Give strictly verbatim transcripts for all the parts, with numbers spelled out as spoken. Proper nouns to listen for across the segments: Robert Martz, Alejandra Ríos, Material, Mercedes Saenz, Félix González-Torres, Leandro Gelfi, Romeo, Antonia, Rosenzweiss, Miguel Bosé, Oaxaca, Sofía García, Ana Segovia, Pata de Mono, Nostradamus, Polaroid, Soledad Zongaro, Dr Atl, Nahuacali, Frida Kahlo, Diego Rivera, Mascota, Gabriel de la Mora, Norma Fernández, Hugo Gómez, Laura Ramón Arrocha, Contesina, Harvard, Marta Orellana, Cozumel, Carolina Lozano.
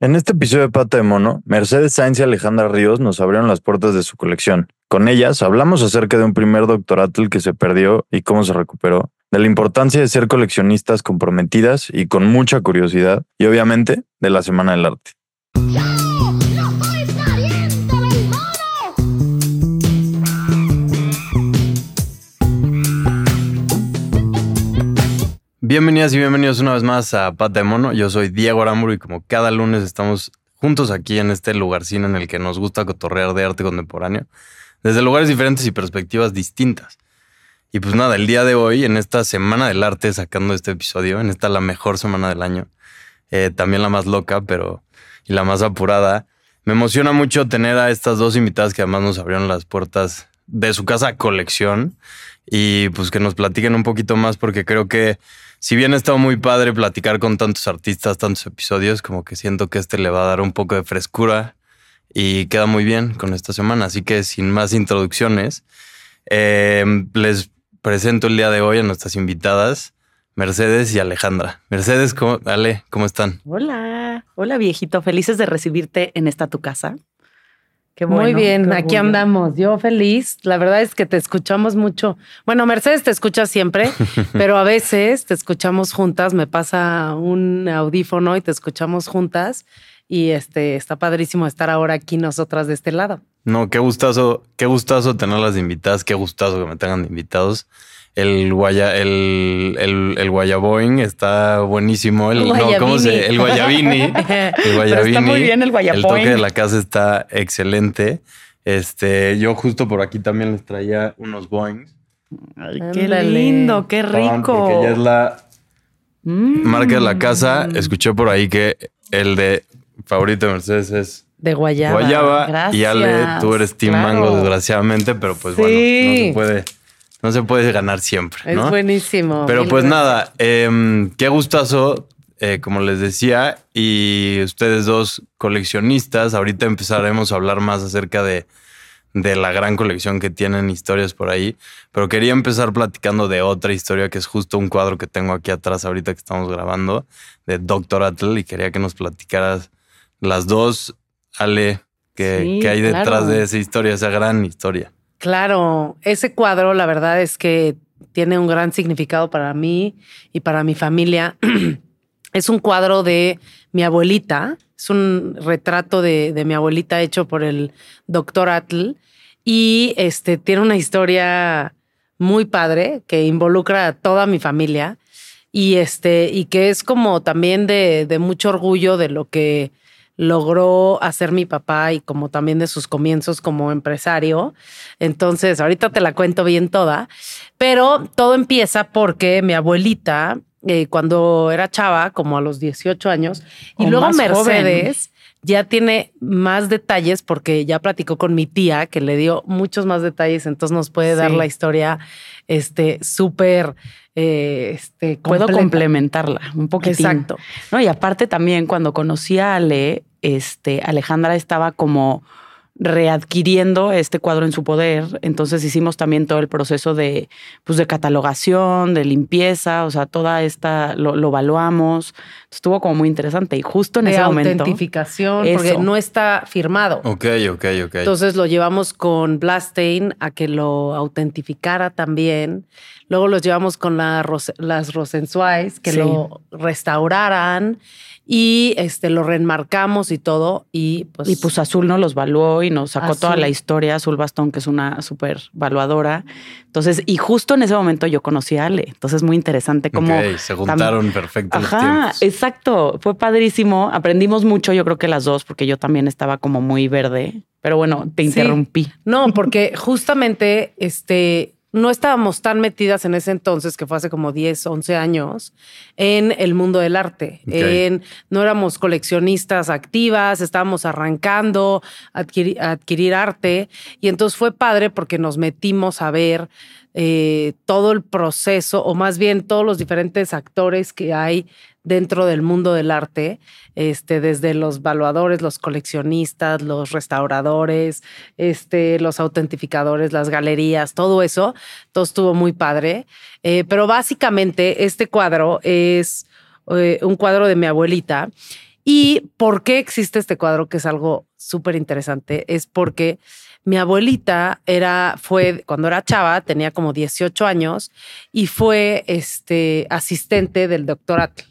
En este episodio de Pata de Mono, Mercedes Saenz y Alejandra Ríos nos abrieron las puertas de su colección. Con ellas hablamos acerca de un primer Dr Atl que se perdió y cómo se recuperó, de la importancia de ser coleccionistas comprometidas y con mucha curiosidad, y obviamente de la Semana del Arte. Bienvenidas y bienvenidos una vez más a Pata de Mono. Yo soy Diego Aramburu y como cada lunes estamos juntos aquí en este lugarcino en el que nos gusta cotorrear de arte contemporáneo desde lugares diferentes y perspectivas distintas. Y pues nada, el día de hoy, en esta Semana del Arte, sacando este episodio, en esta la mejor semana del año, eh, también la más loca pero y la más apurada, me emociona mucho tener a estas dos invitadas que además nos abrieron las puertas de su casa a colección y pues que nos platiquen un poquito más, porque creo que si bien ha estado muy padre platicar con tantos artistas, tantos episodios, como que siento que este le va a dar un poco de frescura y queda muy bien con esta semana. Así que sin más introducciones, eh, les presento el día de hoy a nuestras invitadas, Mercedes y Alejandra. Mercedes, ¿cómo, Ale, ¿cómo están? Hola, hola viejito, felices de recibirte en esta tu casa. Qué bueno, muy bien, aquí orgullo. Andamos. Yo feliz. La verdad es que te escuchamos mucho. Bueno, Mercedes te escucha siempre, pero a veces te escuchamos juntas. Me pasa un audífono y te escuchamos juntas. Y este está padrísimo estar ahora aquí nosotras de este lado. No, qué gustazo, qué gustazo tenerlas invitadas. Qué gustazo que me tengan de invitados. El guaya, el, el, el guayaboing está buenísimo. El, no, ¿cómo se? El guayabini. El guayabini. Pero está muy bien el guayaboing. El toque de la casa está excelente. Este, yo justo por aquí también les traía unos boings. Ay, qué Andale. lindo, qué rico. Porque ya es la mm. marca de la casa. Escuché por ahí que el de favorito de Mercedes es de guayaba. Guayaba. Gracias. Y Ale, tú eres team claro. mango, desgraciadamente, pero pues sí. bueno, no se puede. No se puede ganar siempre, ¿no? Es buenísimo. Pero pues gracias. nada, eh, qué gustazo, eh, como les decía, y ustedes dos coleccionistas. Ahorita empezaremos a hablar más acerca de, de la gran colección que tienen, historias por ahí. Pero quería empezar platicando de otra historia, que es justo un cuadro que tengo aquí atrás ahorita que estamos grabando, de Dr Atl, y quería que nos platicaras las dos, Ale, que, sí, que hay detrás claro. de esa historia, esa gran historia. Claro, ese cuadro la verdad es que tiene un gran significado para mí y para mi familia. Es un cuadro de mi abuelita, es un retrato de, de mi abuelita hecho por el Dr Atl y este, tiene una historia muy padre que involucra a toda mi familia y, este, y que es como también de, de mucho orgullo de lo que logró hacer mi papá y como también de sus comienzos como empresario. Entonces, ahorita te la cuento bien toda, pero todo empieza porque mi abuelita, eh, cuando era chava, como a los dieciocho años, y o luego Mercedes joven. Ya tiene más detalles porque ya platicó con mi tía que le dio muchos más detalles, entonces nos puede sí. dar la historia este, súper... Eh, este, puedo completa. complementarla un poquitín. Exacto. No, y aparte también cuando conocí a Ale, este, Alejandra estaba como readquiriendo este cuadro en su poder. Entonces hicimos también todo el proceso de, pues, de catalogación, de limpieza, o sea, toda esta, lo, lo evaluamos. Estuvo como muy interesante y justo en de ese momento. De autentificación, porque no está firmado. Ok, ok, ok. Entonces lo llevamos con Blaisten a que lo autentificara también. Luego los llevamos con la, las Rosenzweiss, que sí. lo restauraran y este, lo reenmarcamos y todo. Y pues, y pues Azul nos los valuó y nos sacó Azul. toda la historia. Azul Bastón, que es una súper valuadora. Entonces, y justo en ese momento yo conocí a Ale. Entonces, muy interesante cómo... Okay, se juntaron tam- perfecto Ajá, los tiempos. Exacto. Fue padrísimo. Aprendimos mucho, yo creo que las dos, porque yo también estaba como muy verde. Pero bueno, te interrumpí. Sí. No, porque justamente... este no estábamos tan metidas en ese entonces, que fue hace como diez, once años, en el mundo del arte. Okay. En, no éramos coleccionistas activas, estábamos arrancando a adquirir, a adquirir arte. Y entonces fue padre porque nos metimos a ver eh, todo el proceso, o más bien todos los diferentes actores que hay dentro del mundo del arte, este, desde los evaluadores, los coleccionistas, los restauradores, este, los autentificadores, las galerías, todo eso. Todo estuvo muy padre. Eh, pero básicamente este cuadro es eh, un cuadro de mi abuelita. ¿Y por qué existe este cuadro? Que es algo súper interesante. Es porque mi abuelita era, fue, cuando era chava, tenía como dieciocho años y fue este, asistente del doctor Atl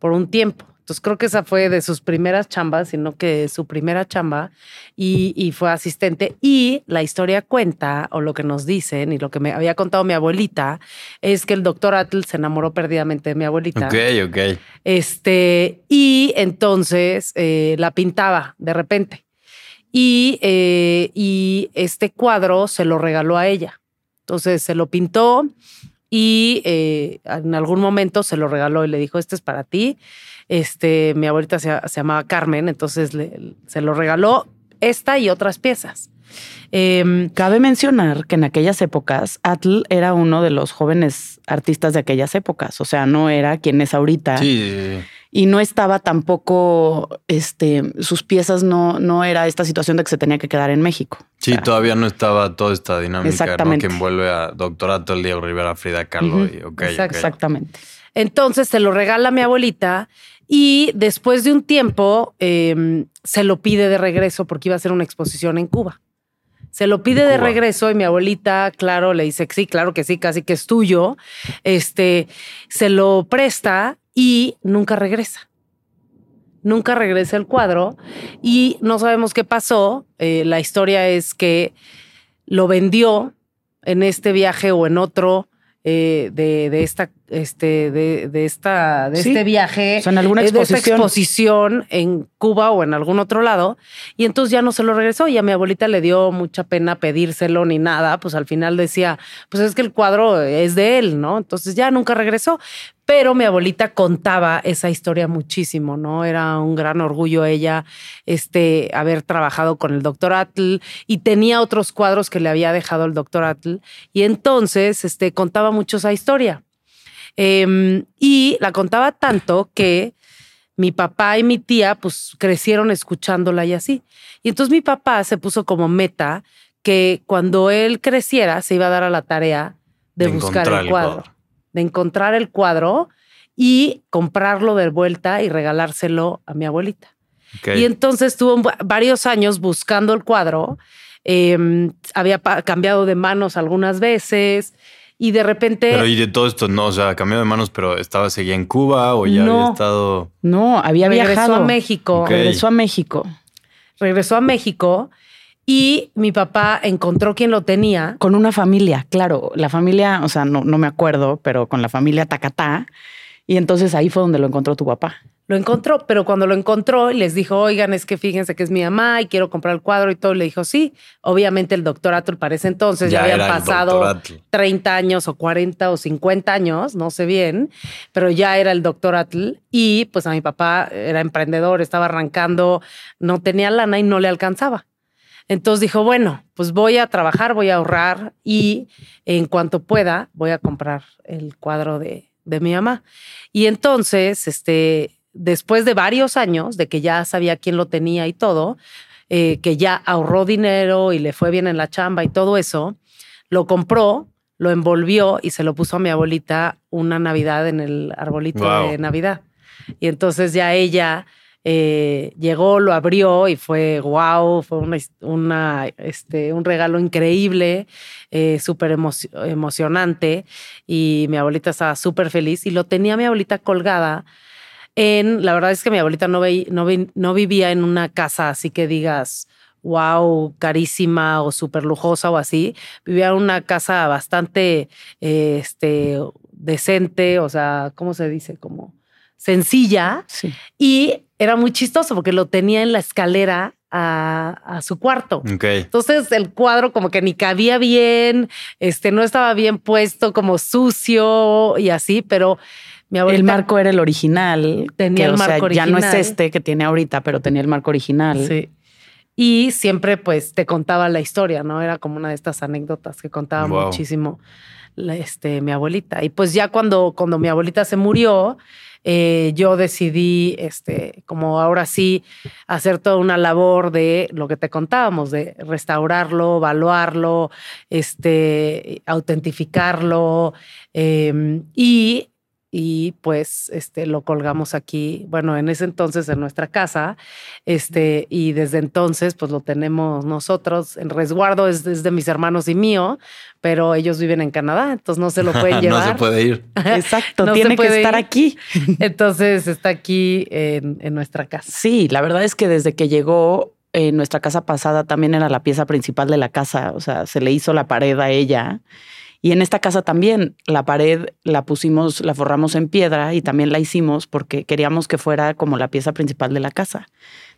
por un tiempo. Entonces creo que esa fue de sus primeras chambas, sino que su primera chamba, y, y fue asistente. Y la historia cuenta, o lo que nos dicen, y lo que me había contado mi abuelita, es que el doctor Atl se enamoró perdidamente de mi abuelita. Ok, ok. Este, y entonces eh, la pintaba de repente. Y, eh, y este cuadro se lo regaló a ella. Entonces se lo pintó y eh, en algún momento se lo regaló y le dijo, este es para ti. Este, mi abuelita se, se llamaba Carmen, entonces le, se lo regaló esta y otras piezas. Eh, Cabe mencionar que en aquellas épocas Atl era uno de los jóvenes artistas de aquellas épocas, o sea, no era quien es ahorita. Sí. Y no estaba tampoco, este, sus piezas no, no era esta situación de que se tenía que quedar en México. Sí, o sea, todavía no estaba toda esta dinámica, ¿no? Que envuelve a doctor Atl, Diego Rivera, Frida Kahlo. Uh-huh. Y okay, exact- okay. Exactamente. Entonces se lo regala a mi abuelita y después de un tiempo eh, se lo pide de regreso porque iba a hacer una exposición en Cuba. Se lo pide de regreso y mi abuelita, claro, le dice que sí, claro que sí, casi que es tuyo. Este, se lo presta y nunca regresa. Nunca regresa el cuadro y no sabemos qué pasó. Eh, la historia es que lo vendió en este viaje o en otro. Eh, de, de esta, este, de, de esta, de sí. este viaje, o sea, en alguna exposición. De esta exposición en Cuba o en algún otro lado, y entonces ya no se lo regresó y a mi abuelita le dio mucha pena pedírselo ni nada, pues al final decía, pues es que el cuadro es de él, ¿no? Entonces ya nunca regresó, pero mi abuelita contaba esa historia muchísimo, ¿no? Era un gran orgullo ella, este, haber trabajado con el doctor Atl y tenía otros cuadros que le había dejado el doctor Atl y entonces, este, contaba mucho esa historia. Eh, y la contaba tanto que mi papá y mi tía, pues, crecieron escuchándola y así. Y entonces mi papá se puso como meta que cuando él creciera se iba a dar a la tarea de, de buscar el cuadro. cuadro. de encontrar el cuadro y comprarlo de vuelta y regalárselo a mi abuelita. Okay. Y entonces estuvo varios años buscando el cuadro, eh, había pa- cambiado de manos algunas veces y de repente... Pero y de todo esto, no, o sea, cambió de manos, pero estaba, seguía en Cuba o ya no, había estado... No, había viajado. Regresó a México. Okay. Regresó a México. Regresó a México. Y mi papá encontró quien lo tenía. Con una familia, claro. La familia, o sea, no, no me acuerdo, pero con la familia Tacatá. Y entonces ahí fue donde lo encontró tu papá. Lo encontró, pero cuando lo encontró les dijo, oigan, es que fíjense que es mi mamá y quiero comprar el cuadro y todo. Y le dijo, sí. Obviamente el doctor Atl para ese entonces ya, ya habían pasado treinta años o cuarenta o cincuenta años, no sé bien, pero ya era el doctor Atl. Y pues a mi papá era emprendedor, estaba arrancando, no tenía lana y no le alcanzaba. Entonces dijo, bueno, pues voy a trabajar, voy a ahorrar y en cuanto pueda voy a comprar el cuadro de, de mi mamá. Y entonces, este, después de varios años de que ya sabía quién lo tenía y todo, eh, que ya ahorró dinero y le fue bien en la chamba y todo eso, lo compró, lo envolvió y se lo puso a mi abuelita una Navidad en el arbolito. Wow. De Navidad. Y entonces ya ella... Eh, llegó, lo abrió y fue wow, fue una, una, este, un regalo increíble, eh, súper emo- emocionante y mi abuelita estaba súper feliz y lo tenía mi abuelita colgada en, la verdad es que mi abuelita no, ve, no, vi, no vivía en una casa así que digas wow, carísima o súper lujosa o así, vivía en una casa bastante eh, este, decente, o sea, ¿cómo se dice? Como sencilla. Sí. Y era muy chistoso porque lo tenía en la escalera a, a su cuarto. Okay. Entonces el cuadro como que ni cabía bien, este, no estaba bien puesto, como sucio y así, pero mi abuelita... El marco era el original. Tenía que, el marco, o sea, original. Ya no es este que tiene ahorita, pero tenía el marco original. Sí. Y siempre pues te contaba la historia, ¿no? Era como una de estas anécdotas que contaba. Wow. Muchísimo este, mi abuelita. Y pues ya cuando, cuando mi abuelita se murió... Eh, yo decidí, este, como ahora sí, hacer toda una labor de lo que te contábamos, de restaurarlo, evaluarlo, este, autentificarlo, eh, y y pues este, lo colgamos aquí, bueno, en ese entonces en nuestra casa, este, y desde entonces pues lo tenemos nosotros en resguardo, es, es de mis hermanos y mío, pero ellos viven en Canadá, entonces no se lo pueden llevar. No se puede ir. Exacto, no tiene que estar ir. Aquí. Entonces está aquí en, en nuestra casa. Sí, la verdad es que desde que llegó, eh, nuestra casa pasada también era la pieza principal de la casa, o sea, se le hizo la pared a ella. Y en esta casa también la pared la pusimos, la forramos en piedra y también la hicimos porque queríamos que fuera como la pieza principal de la casa.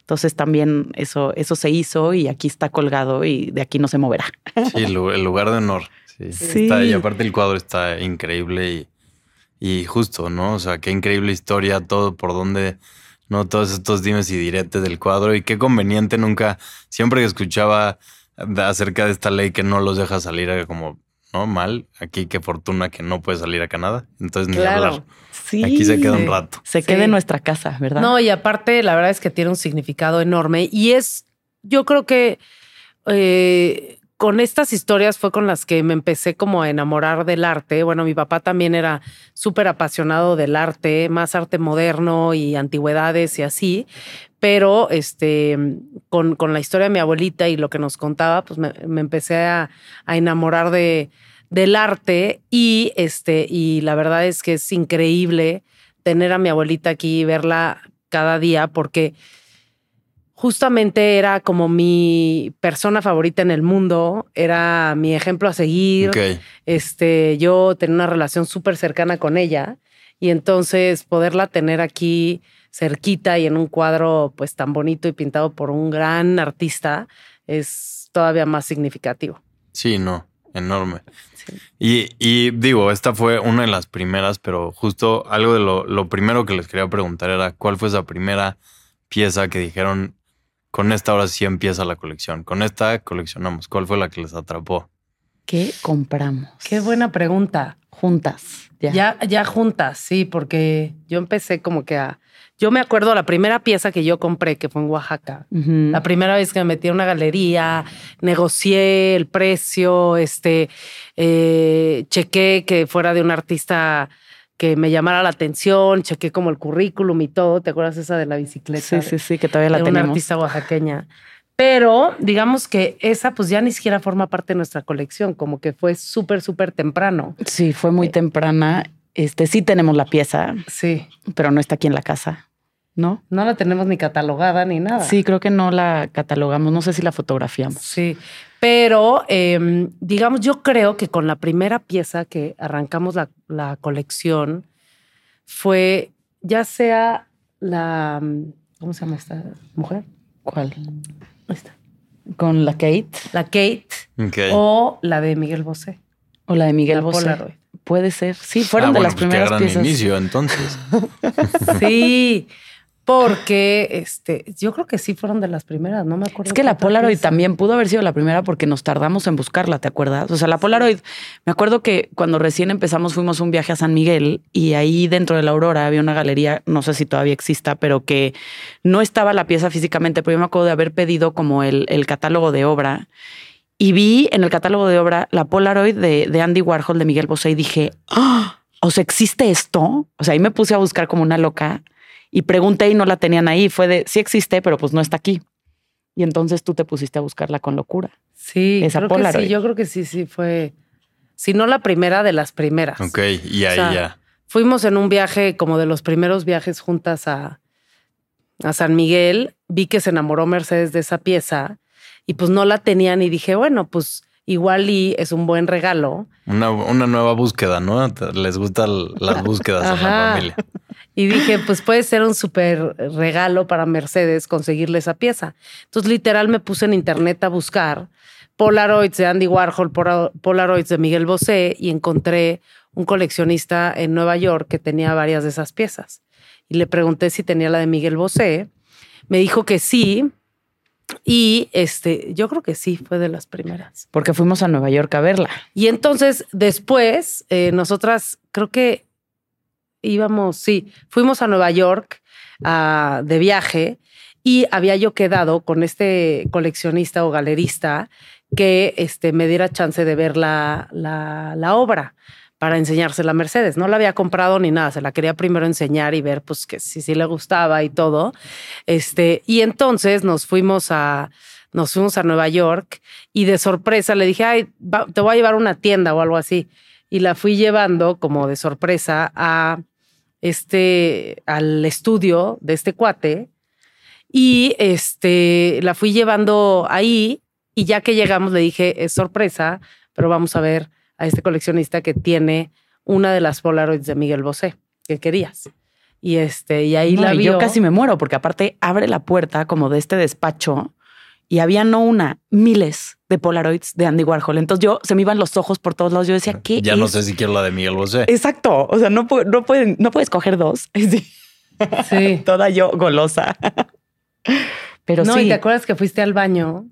Entonces también eso, eso se hizo y aquí está colgado y de aquí no se moverá. Sí, el lugar de honor. Sí. Sí. Está, y aparte el cuadro está increíble y, y justo, ¿no? O sea, qué increíble historia, todo por donde, ¿no? Todos estos dimes y diretes del cuadro y qué conveniente nunca, siempre que escuchaba acerca de esta ley que no los deja salir como... No, mal. Aquí qué fortuna que no puede salir a Canadá. Entonces, claro, ni hablar. Sí. Aquí se queda un rato. Se sí. queda en nuestra casa, ¿verdad? No, y aparte, la verdad es que tiene un significado enorme. Y es, yo creo que eh, con estas historias fue con las que me empecé como a enamorar del arte. Bueno, mi papá también era súper apasionado del arte, más arte moderno y antigüedades y así. Pero este, con, con la historia de mi abuelita y lo que nos contaba, pues me, me empecé a, a enamorar de, del arte y, este, y la verdad es que es increíble tener a mi abuelita aquí y verla cada día porque justamente era como mi persona favorita en el mundo, era mi ejemplo a seguir. Okay. Este, yo tenía una relación súper cercana con ella y entonces poderla tener aquí cerquita y en un cuadro pues tan bonito y pintado por un gran artista es todavía más significativo. Sí, no, enorme. Sí. Y, y digo, esta fue una de las primeras, pero justo algo de lo, lo primero que les quería preguntar era ¿cuál fue esa primera pieza que dijeron con esta ahora sí empieza la colección? Con esta coleccionamos. ¿Cuál fue la que les atrapó? ¿Qué compramos? Qué buena pregunta. Juntas. Ya, ya, ya juntas, sí, porque yo empecé como que a... Yo me acuerdo la primera pieza que yo compré, que fue en Oaxaca. Uh-huh. La primera vez que me metí a una galería, negocié el precio, este, eh, chequé que fuera de un artista que me llamara la atención, chequé como el currículum y todo. ¿Te acuerdas esa de la bicicleta? Sí, de, sí, sí, que todavía la de tenemos. De una artista oaxaqueña. Pero digamos que esa pues ya ni siquiera forma parte de nuestra colección, como que fue súper, súper temprano. Sí, fue muy eh, temprana. Este, sí tenemos la pieza, sí, pero no está aquí en la casa, ¿no? No la tenemos ni catalogada ni nada. Sí, creo que no la catalogamos, no sé si la fotografiamos. Sí, pero eh, digamos, yo creo que con la primera pieza que arrancamos la, la colección fue ya sea la... ¿Cómo se llama esta mujer? ¿Cuál? Esta. ¿Con la Kate? La Kate. Okay. O la de Miguel Bosé. O la de Miguel la Bosé. Polaroid. Puede ser. Sí, fueron ah, de bueno, las pues primeras qué gran piezas. Inicio, entonces. Sí, porque este, yo creo que sí fueron de las primeras, no me acuerdo. Es que la Polaroid pieza. También pudo haber sido la primera porque nos tardamos en buscarla, ¿te acuerdas? O sea, la Polaroid, me acuerdo que cuando recién empezamos fuimos un viaje a San Miguel y ahí dentro de la Aurora había una galería, no sé si todavía exista, pero que no estaba la pieza físicamente, pero yo me acuerdo de haber pedido como el, el catálogo de obra. Y vi en el catálogo de obra la Polaroid de, de Andy Warhol, de Miguel Bosé, y dije, ¡oh! O sea, ¿existe esto? O sea, ahí me puse a buscar como una loca y pregunté y no la tenían ahí. Fue de, sí existe, pero pues no está aquí. Y entonces tú te pusiste a buscarla con locura. Sí, esa creo Polaroid. Que sí, yo creo que sí, sí fue, si no la primera de las primeras. Ok, y ahí o sea, ya. Fuimos en un viaje, como de los primeros viajes juntas a, a San Miguel. Vi que se enamoró Mercedes de esa pieza. Y pues no la tenían y dije, bueno, pues igual y es un buen regalo. Una, una nueva búsqueda, ¿no? Les gustan las búsquedas a la familia. Y dije, pues puede ser un súper regalo para Mercedes conseguirle esa pieza. Entonces literal me puse en internet a buscar Polaroids de Andy Warhol, Polaroids de Miguel Bosé y encontré un coleccionista en Nueva York que tenía varias de esas piezas. Y le pregunté si tenía la de Miguel Bosé. Me dijo que sí. Y este, yo creo que sí, fue de las primeras. Porque fuimos a Nueva York a verla. Y entonces, después, eh, nosotras creo que íbamos, sí, fuimos a Nueva York a, de viaje y había yo quedado con este coleccionista o galerista que este, me diera chance de ver la, la, la obra. para enseñársela a Mercedes. No la había comprado ni nada, se la quería primero enseñar y ver pues que si sí, sí le gustaba y todo. Este, y entonces nos fuimos a nos fuimos a Nueva York y de sorpresa le dije, "Ay, va, te voy a llevar a una tienda o algo así." Y la fui llevando como de sorpresa a este al estudio de este cuate y este la fui llevando ahí y ya que llegamos le dije, "Es sorpresa, pero vamos a ver a este coleccionista que tiene una de las Polaroids de Miguel Bosé que querías." Y este y ahí no, la y vio. Yo casi me muero porque aparte abre la puerta como de este despacho y había no una, miles de Polaroids de Andy Warhol. Entonces yo se me iban los ojos por todos lados. Yo decía, ¿qué Ya es? No sé si quiero la de Miguel Bosé. Exacto. O sea, no, no, pueden, no puedes coger dos. Sí. Sí. Toda yo golosa. Pero no, sí. ¿Y te acuerdas que fuiste al baño?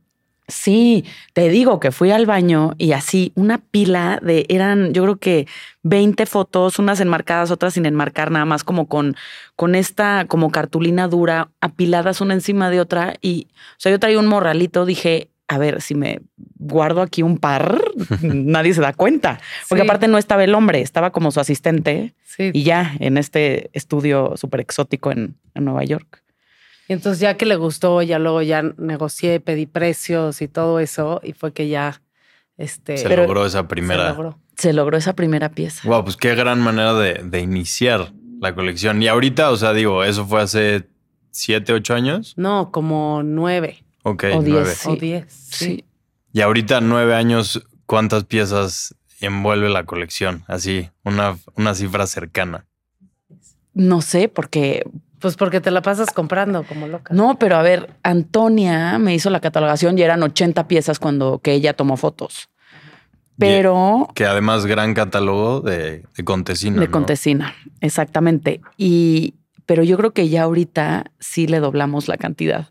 Sí, te digo que fui al baño y así una pila de, eran yo creo que veinte fotos, unas enmarcadas, otras sin enmarcar, nada más como con, con esta como cartulina dura, apiladas una encima de otra. Y o sea, yo traía un morralito, dije, a ver, si me guardo aquí un par, nadie se da cuenta. Porque sí. Aparte no estaba el hombre, estaba como su asistente sí. Y ya en este estudio súper exótico en, en Nueva York. Y entonces ya que le gustó, ya luego ya negocié, pedí precios y todo eso. Y fue que ya... este Se logró esa primera... Se logró. se logró esa primera pieza. Wow, pues qué gran manera de, de iniciar la colección. Y ahorita, o sea, digo, ¿eso fue hace siete, ocho años? No, como nueve. Ok, o nueve. Diez, sí. O diez, sí. sí. Y ahorita, nueve años, ¿cuántas piezas envuelve la colección? Así, una, una cifra cercana. No sé, porque... Pues porque te la pasas comprando como loca. No, pero a ver, Antonia me hizo la catalogación y eran ochenta piezas cuando que ella tomó fotos. Pero... Y, que además gran catálogo de, de Contesina. De ¿no? Contesina, exactamente. Y, pero yo creo que ya ahorita sí le doblamos la cantidad.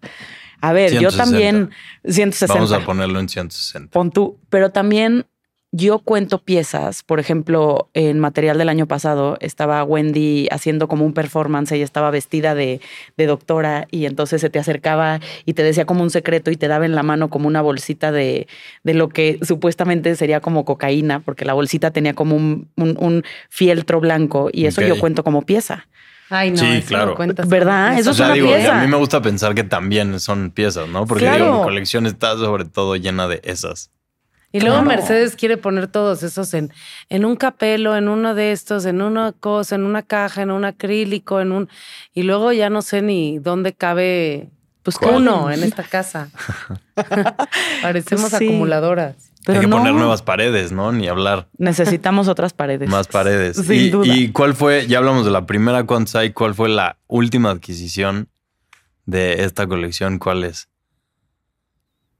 A ver, ciento sesenta. Yo también... ciento sesenta. Vamos a ponerlo en ciento sesenta. Pon tú. Pero también yo cuento piezas, por ejemplo, en Material del año pasado estaba Wendy haciendo como un performance, ella estaba vestida de, de doctora y entonces se te acercaba y te decía como un secreto y te daba en la mano como una bolsita de, de lo que supuestamente sería como cocaína, porque la bolsita tenía como un, un, un fieltro blanco y eso okay. Yo cuento como pieza. Ay, no, sí, eso claro. Cuentas, ¿verdad? Eso o sea, es una digo, pieza. A mí me gusta pensar que también son piezas, ¿no? Porque claro. Digo, mi colección está sobre todo llena de esas. Y luego claro. Mercedes quiere poner todos esos en, en un capelo, en uno de estos, en una cosa, en una caja, en un acrílico, en un... Y luego ya no sé ni dónde cabe pues ¿cuál? Uno en esta casa. Parecemos pues sí. Acumuladoras. Pero hay que no. Poner nuevas paredes, ¿no? Ni hablar. Necesitamos otras paredes. Más paredes. Sin y, duda. ¿Y cuál fue, ya hablamos de la primera Consai, cuál fue la última adquisición de esta colección? ¿Cuál es?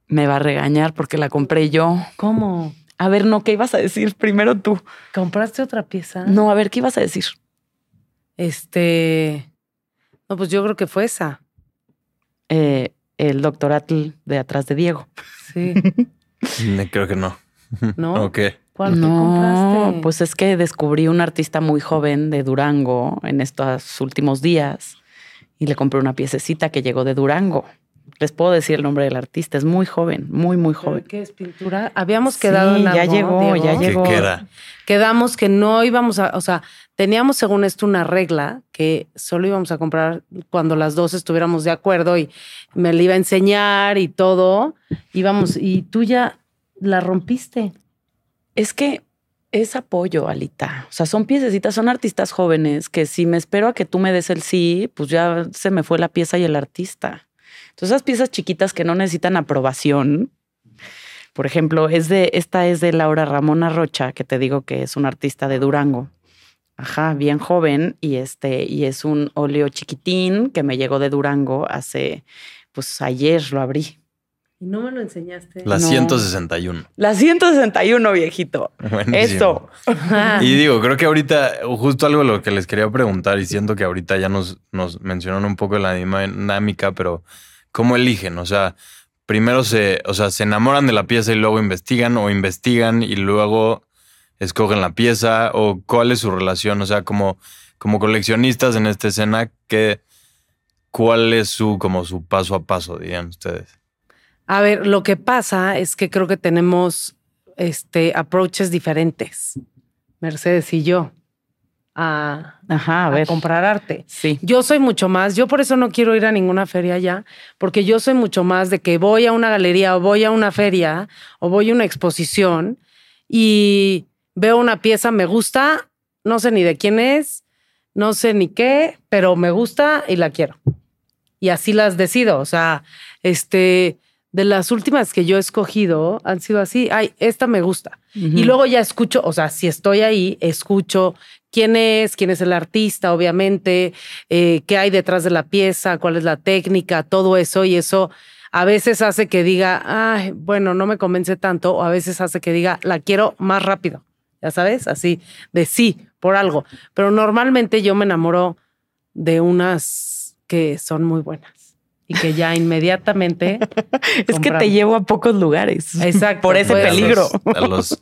Me va a regañar porque la compré yo. ¿Cómo? A ver, no, ¿qué ibas a decir? Primero tú. ¿Compraste otra pieza? No, a ver, ¿qué ibas a decir? Este... No, pues yo creo que fue esa. Eh, el doctor Atl de atrás de Diego. Sí. Creo que no. ¿No? ¿O qué? ¿Cuál no, compraste? Pues es que descubrí un artista muy joven de Durango en estos últimos días y le compré una piececita que llegó de Durango. Les puedo decir el nombre del artista, es muy joven, muy, muy joven. ¿Qué es pintura? Habíamos quedado sí, en algo, ya llegó, Diego. ya llegó. ¿Qué queda? Quedamos que no íbamos a, o sea, teníamos según esto una regla que solo íbamos a comprar cuando las dos estuviéramos de acuerdo y me la iba a enseñar y todo. Íbamos, y tú ya la rompiste. Es que es apoyo, Alita. O sea, son piececitas, son artistas jóvenes que si me espero a que tú me des el sí, pues ya se me fue la pieza y el artista. Entonces, esas piezas chiquitas que no necesitan aprobación, por ejemplo, es de esta es de Laura Ramón Arrocha, que te digo que es una artista de Durango. Ajá, bien joven y este y es un óleo chiquitín que me llegó de Durango hace, pues ayer lo abrí. ¿Y no me lo enseñaste? La no. ciento sesenta y uno. La ciento sesenta y uno, viejito. Buenísimo. Eso. Y digo, creo que ahorita, justo algo lo que les quería preguntar y siento que ahorita ya nos, nos mencionaron un poco la dinámica, pero... ¿Cómo eligen? O sea, primero se, o sea, se enamoran de la pieza y luego investigan o investigan y luego escogen la pieza o cuál es su relación. O sea, como, como coleccionistas en esta escena, ¿qué, ¿cuál es su, como su paso a paso, dirían ustedes? A ver, lo que pasa es que creo que tenemos este, approaches diferentes. Mercedes y yo a, Ajá, a, ver. a comprar arte. Sí. Yo soy mucho más, yo por eso no quiero ir a ninguna feria ya, porque yo soy mucho más de que voy a una galería o voy a una feria o voy a una exposición y veo una pieza, me gusta, no sé ni de quién es, no sé ni qué, pero me gusta y la quiero. Y así las decido. O sea, este, de las últimas que yo he escogido han sido así. Ay, esta me gusta. Uh-huh. Y luego ya escucho, o sea, si estoy ahí, escucho quién es, quién es el artista, obviamente, eh, qué hay detrás de la pieza, cuál es la técnica, todo eso. Y eso a veces hace que diga, ay, bueno, no me convence tanto. O a veces hace que diga, la quiero más rápido. Ya sabes, así de sí, por algo. Pero normalmente yo me enamoro de unas que son muy buenas y que ya inmediatamente es que te llevo a pocos lugares. Exacto. Por ese peligro. A los,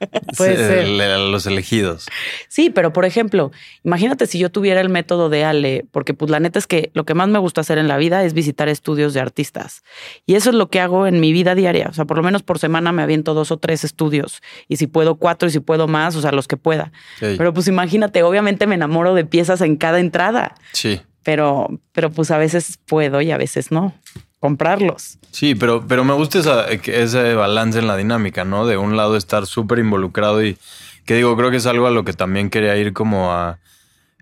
a los, a los elegidos. Sí, pero por ejemplo, imagínate si yo tuviera el método de Ale, porque pues la neta es que lo que más me gusta hacer en la vida es visitar estudios de artistas. Y eso es lo que hago en mi vida diaria. O sea, por lo menos por semana me aviento dos o tres estudios. Y si puedo cuatro y si puedo más, o sea, los que pueda. Sí. Pero pues imagínate, obviamente me enamoro de piezas en cada entrada. Sí. Pero, pero pues a veces puedo y a veces no comprarlos. Sí, pero, pero me gusta esa, ese balance en la dinámica, ¿no? De un lado estar súper involucrado y que digo, creo que es algo a lo que también quería ir como a,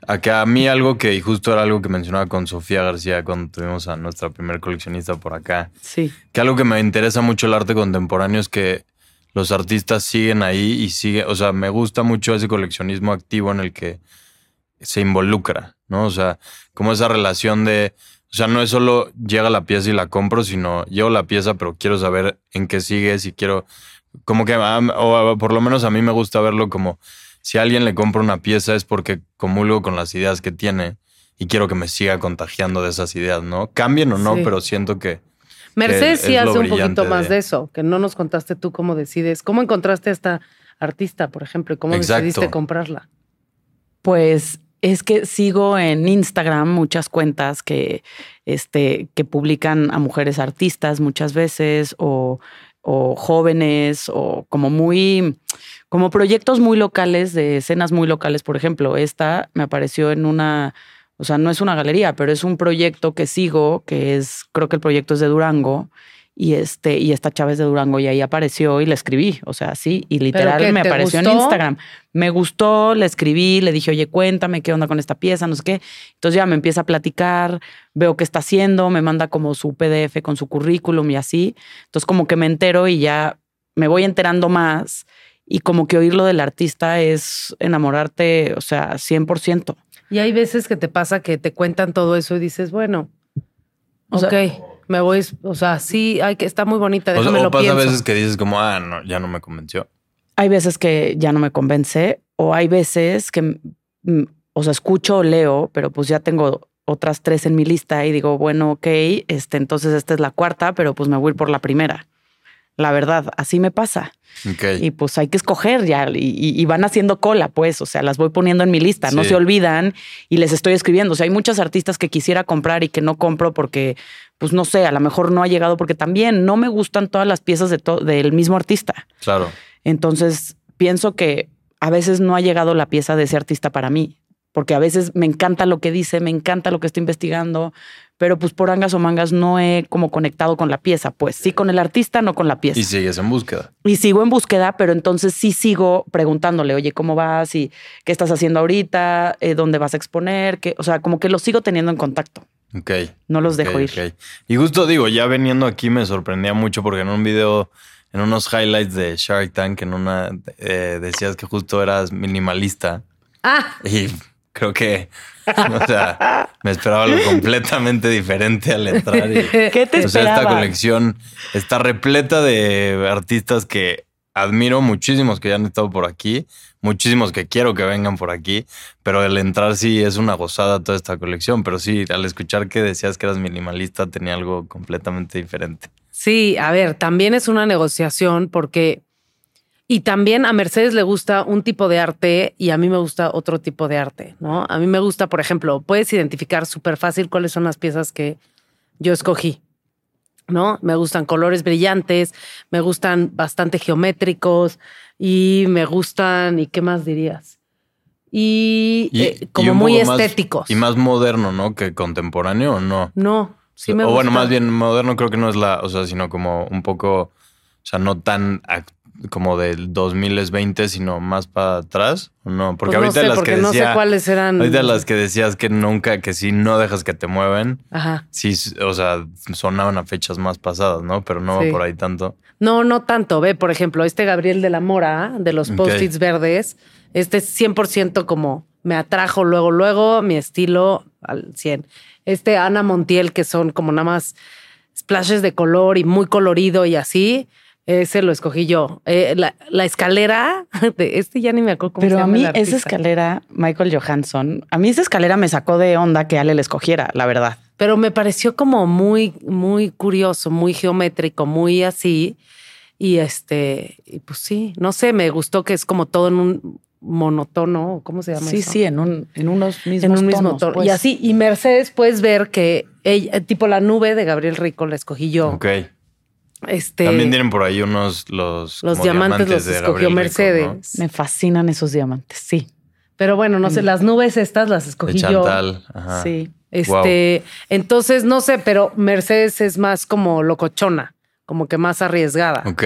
a que a mí algo que, y justo era algo que mencionaba con Sofía García cuando tuvimos a nuestra primer coleccionista por acá. Sí. Que algo que me interesa mucho el arte contemporáneo es que los artistas siguen ahí y siguen, o sea, me gusta mucho ese coleccionismo activo en el que se involucra, ¿no? O sea, como esa relación de, o sea, no es solo llega la pieza y la compro, sino llevo la pieza, pero quiero saber en qué sigue, si quiero, como que, o por lo menos a mí me gusta verlo como, si a alguien le compro una pieza es porque comulgo con las ideas que tiene y quiero que me siga contagiando de esas ideas, ¿no? Cambien o no, sí. Pero siento que... Mercedes sí hace un poquito más de... de eso, que no nos contaste tú cómo decides, cómo encontraste a esta artista, por ejemplo, y cómo Exacto. decidiste comprarla. Pues... Es que sigo en Instagram muchas cuentas que, este, que publican a mujeres artistas muchas veces o, o jóvenes o como muy como proyectos muy locales de escenas muy locales. Por ejemplo, esta me apareció en una, o sea, no es una galería, pero es un proyecto que sigo que es, creo que el proyecto es de Durango. Y este, y esta chava es de Durango y ahí apareció y le escribí. O sea, sí, y literal me apareció en Instagram. Me gustó, le escribí, le dije, oye, cuéntame qué onda con esta pieza, no sé qué. Entonces ya me empieza a platicar, veo qué está haciendo, me manda como su P D F con su currículum y así. Entonces como que me entero y ya me voy enterando más y como que oírlo del artista es enamorarte, o sea, cien por ciento. Y hay veces que te pasa que te cuentan todo eso y dices, bueno, o ok. Sea, me voy, o sea, sí, hay que, está muy bonita, déjame o sea, o lo pasa pienso. Veces que dices como, ah, no, ya no me convenció. Hay veces que ya no me convence o hay veces que, o sea, escucho o leo, pero pues ya tengo otras tres en mi lista y digo, bueno, ok, este, entonces esta es la cuarta, pero pues me voy a ir por la primera. La verdad, así me pasa. Okay. Y pues hay que escoger ya y, y, y van haciendo cola, pues, o sea, las voy poniendo en mi lista, sí. No se olvidan y les estoy escribiendo. O sea, hay muchas artistas que quisiera comprar y que no compro porque, pues no sé, a lo mejor no ha llegado porque también no me gustan todas las piezas de to- del mismo artista. Claro. Entonces pienso que a veces no ha llegado la pieza de ese artista para mí. Porque a veces me encanta lo que dice, me encanta lo que está investigando, pero pues por angas o mangas no he como conectado con la pieza. Pues sí con el artista, no con la pieza. Y sigues en búsqueda. Y sigo en búsqueda, pero entonces sí sigo preguntándole, oye, ¿cómo vas? ¿Y qué estás haciendo ahorita? ¿Eh, ¿Dónde vas a exponer? ¿Qué? O sea, como que los sigo teniendo en contacto. Ok. No los okay, dejo ir. Okay. Y justo digo, ya veniendo aquí me sorprendía mucho porque en un video, en unos highlights de Shark Tank, en una eh, decías que justo eras minimalista. Ah. Y... Creo que, o sea, me esperaba algo completamente diferente al entrar. Y, ¿Qué te o esperaba? Sea, esta colección está repleta de artistas que admiro, muchísimos que ya han estado por aquí, muchísimos que quiero que vengan por aquí, pero al entrar sí es una gozada toda esta colección. Pero sí, al escuchar que decías que eras minimalista, tenía algo completamente diferente. Sí, a ver, también es una negociación porque... Y también a Mercedes le gusta un tipo de arte y a mí me gusta otro tipo de arte, ¿no? A mí me gusta, por ejemplo, puedes identificar súper fácil cuáles son las piezas que yo escogí. ¿no? Me gustan colores brillantes, me gustan bastante geométricos y me gustan, ¿y qué más dirías? Y, y eh, como y muy estéticos. Más, y más moderno, ¿no? Que contemporáneo, ¿o no? No, sí me gusta. O bueno, más bien moderno creo que no es la, o sea, sino como un poco, o sea, no tan como del dos mil veinte, sino más para atrás, ¿o no? Porque pues ahorita no sé, las porque que decía, no sé cuáles eran. Ahorita las que decías que nunca, que si no dejas que te mueven, ajá, sí, o sea, sonaban a fechas más pasadas, ¿no? Pero no sí. va por ahí tanto. No, no tanto. Ve, por ejemplo, este Gabriel de la Mora, de los okay. post-its verdes, este es cien por ciento como me atrajo luego, luego, mi estilo al cien. Este Ana Montiel, que son como nada más splashes de color y muy colorido y así, ese lo escogí yo. Eh, la, la escalera, de este ya ni me acuerdo cómo se llama. Pero a mí esa escalera, Michael Johansson, a mí esa escalera me sacó de onda que Ale la escogiera, la verdad. Pero me pareció como muy, muy curioso, muy geométrico, muy así. Y este, y pues sí, no sé, me gustó que es como todo en un monotono, ¿cómo se llama sí, eso? Sí, sí, en, un, en unos mismos en un tonos, mismo tono. Pues. Y así, y Mercedes, puedes ver que ella, tipo la nube de Gabriel Rico la escogí yo. Ok. Este, también tienen por ahí unos los, los diamantes, diamantes los escogió Mercedes. Rico, ¿no? Me fascinan esos diamantes, sí. Pero bueno, no sé, las nubes estas las escogí de Chantal, yo. Ajá. Sí. Este, wow. Entonces, no sé, pero Mercedes es más como locochona, como que más arriesgada. Ok.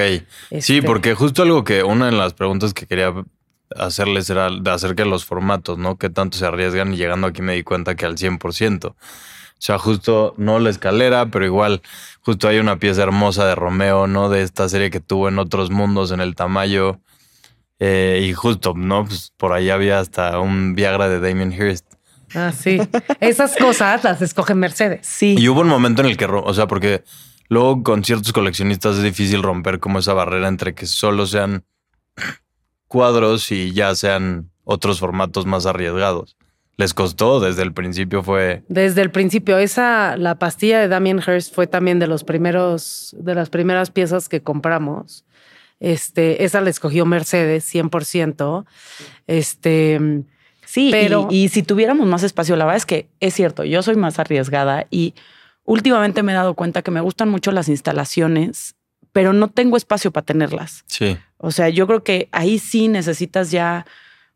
Este, sí, porque justo algo que una de las preguntas que quería hacerles era acerca de los formatos, ¿no? ¿Qué tanto se arriesgan? Y llegando aquí me di cuenta que al cien por ciento. O sea, justo no la escalera, pero igual justo hay una pieza hermosa de Romeo, ¿no? De esta serie que tuvo en Otros Mundos, en El Tamayo. Eh, y justo, ¿no? Pues por ahí había hasta un Viagra de Damien Hirst. Ah, sí. Esas cosas las escoge Mercedes. Sí. Y hubo un momento en el que, o sea, porque luego con ciertos coleccionistas es difícil romper como esa barrera entre que solo sean cuadros y ya sean otros formatos más arriesgados. ¿Les costó? Desde el principio fue... Desde el principio. Esa, la pastilla de Damien Hirst fue también de los primeros, de las primeras piezas que compramos. Este, esa la escogió Mercedes, cien por ciento. Este, sí, pero... y, y si tuviéramos más espacio, la verdad es que es cierto, yo soy más arriesgada y últimamente me he dado cuenta que me gustan mucho las instalaciones, pero no tengo espacio para tenerlas. Sí. O sea, yo creo que ahí sí necesitas ya,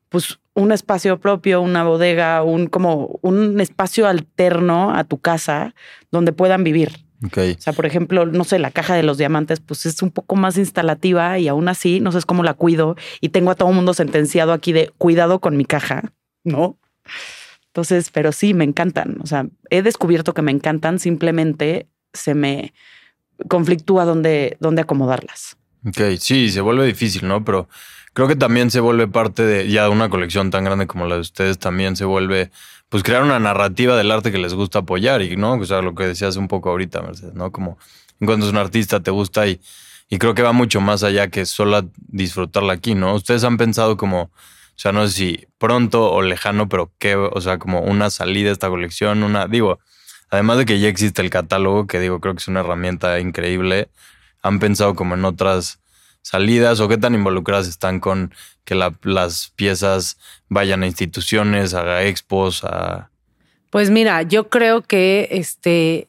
pues... un espacio propio, una bodega, un como un espacio alterno a tu casa donde puedan vivir. Okay. O sea, por ejemplo, no sé, la caja de los diamantes, pues es un poco más instalativa y aún así no sé cómo la cuido y tengo a todo el mundo sentenciado aquí de cuidado con mi caja, ¿no? Entonces, pero sí, me encantan. O sea, he descubierto que me encantan, simplemente se me conflictúa dónde, dónde acomodarlas. Ok, sí, se vuelve difícil, ¿no? Pero creo que también se vuelve parte de ya una colección tan grande como la de ustedes, también se vuelve pues crear una narrativa del arte que les gusta apoyar y no, o sea, lo que decías un poco ahorita, Mercedes, ¿no? Como encuentras un artista, te gusta y, y creo que va mucho más allá que solo disfrutarla aquí, ¿no? Ustedes han pensado como, o sea, no sé si pronto o lejano, pero qué, o sea, como una salida a esta colección, una, digo, además de que ya existe el catálogo, que digo, creo que es una herramienta increíble, han pensado como en otras salidas o qué tan involucradas están con que la, las piezas vayan a instituciones, a expos, a... Pues mira, yo creo que este,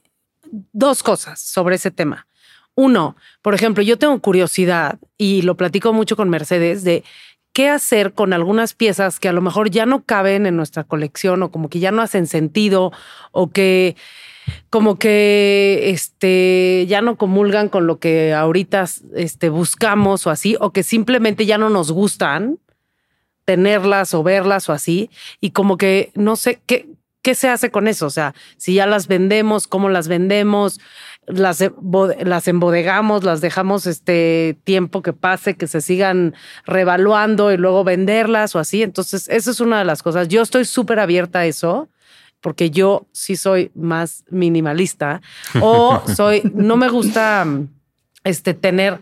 dos cosas sobre ese tema. Uno, por ejemplo, yo tengo curiosidad y lo platico mucho con Mercedes de qué hacer con algunas piezas que a lo mejor ya no caben en nuestra colección o como que ya no hacen sentido o que... como que este, ya no comulgan con lo que ahorita este, buscamos o así, o que simplemente ya no nos gustan tenerlas o verlas o así, y como que no sé qué, qué se hace con eso, o sea, si ya las vendemos, cómo las vendemos, las, las embodegamos, las dejamos este tiempo que pase, que se sigan revaluando y luego venderlas o así, entonces eso es una de las cosas, yo estoy súper abierta a eso, porque yo sí soy más minimalista o soy, no me gusta este, tener,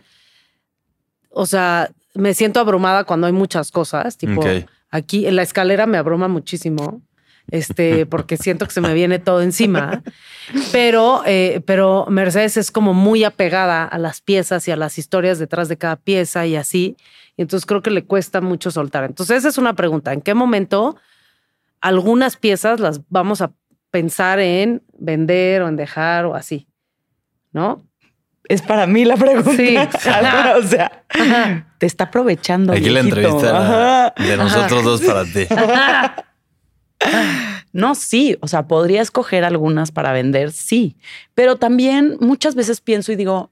o sea, me siento abrumada cuando hay muchas cosas, tipo okay. Aquí en la escalera me abruma muchísimo, este, porque siento que se me viene todo encima, pero, eh, pero Mercedes es como muy apegada a las piezas y a las historias detrás de cada pieza y así, y entonces creo que le cuesta mucho soltar. Entonces esa es una pregunta, ¿en qué momento... algunas piezas las vamos a pensar en vender o en dejar o así, ¿no? Es para mí la pregunta. Sí. Ajá. O sea, ajá, te está aprovechando. Aquí viejito. La entrevista de nosotros ajá. dos para ti. Ajá. No, sí. O sea, podría escoger algunas para vender, sí. Pero también muchas veces pienso y digo,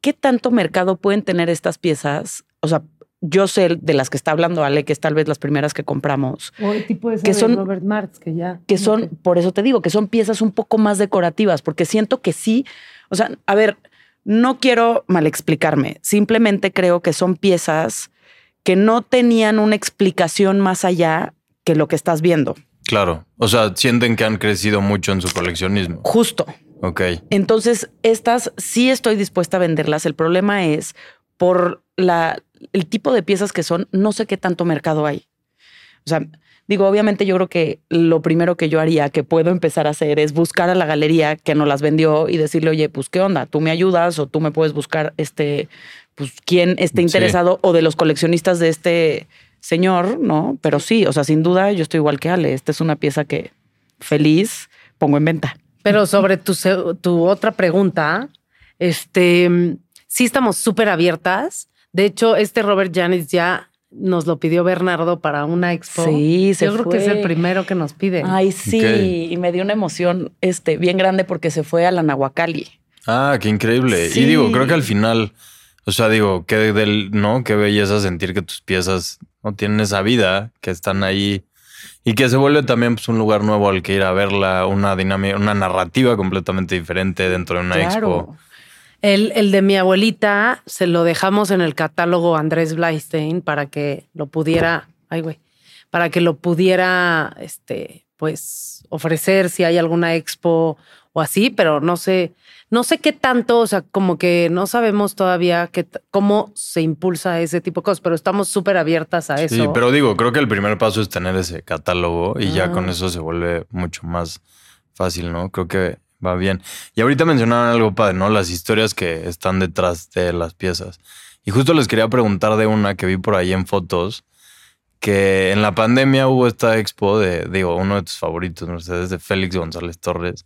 ¿qué tanto mercado pueden tener estas piezas? O sea, yo sé de las que está hablando Ale, que es tal vez las primeras que compramos. O el tipo de que son, Robert Martz, que ya... Que son, okay. Por eso te digo, que son piezas un poco más decorativas, porque siento que sí. O sea, a ver, no quiero mal explicarme. Simplemente creo que son piezas que no tenían una explicación más allá que lo que estás viendo. Claro. O sea, sienten que han crecido mucho en su coleccionismo. Justo. Ok. Entonces, estas sí estoy dispuesta a venderlas. El problema es por la... el tipo de piezas que son, no sé qué tanto mercado hay. O sea, digo, obviamente yo creo que lo primero que yo haría, que puedo empezar a hacer, es buscar a la galería que nos las vendió y decirle, oye, pues, ¿qué onda? ¿Tú me ayudas o tú me puedes buscar este, pues, quién esté interesado sí. o de los coleccionistas de este señor, ¿no? Pero sí, o sea, sin duda yo estoy igual que Ale. Esta es una pieza que feliz pongo en venta. Pero sobre tu, tu otra pregunta, este, sí estamos súper abiertas. De hecho, este Robert Janis ya nos lo pidió Bernardo para una expo. Sí, se Yo creo fue. que es el primero que nos pide. Ay, sí. Okay. Y me dio una emoción este, bien grande porque se fue a la Nahuacali. Ah, qué increíble. Sí. Y digo, creo que al final, o sea, digo, qué, del, ¿no? Qué belleza sentir que tus piezas no tienen esa vida, que están ahí y que se vuelve también pues, un lugar nuevo al que ir a verla, una dinámica, una narrativa completamente diferente dentro de una claro. expo. El, el de mi abuelita se lo dejamos en el catálogo Andrés Blaisten para que lo pudiera, ay güey, para que lo pudiera, este, pues ofrecer si hay alguna expo o así, pero no sé, no sé qué tanto, o sea, como que no sabemos todavía qué, cómo se impulsa ese tipo de cosas, pero estamos súper abiertas a eso. Sí, pero digo, creo que el primer paso es tener ese catálogo y ah. ya con eso se vuelve mucho más fácil, ¿no? Creo que va bien. Y ahorita mencionaban algo padre, ¿no? Las historias que están detrás de las piezas. Y justo les quería preguntar de una que vi por ahí en fotos, que en la pandemia hubo esta expo de, digo, uno de tus favoritos, Mercedes, de Félix González-Torres,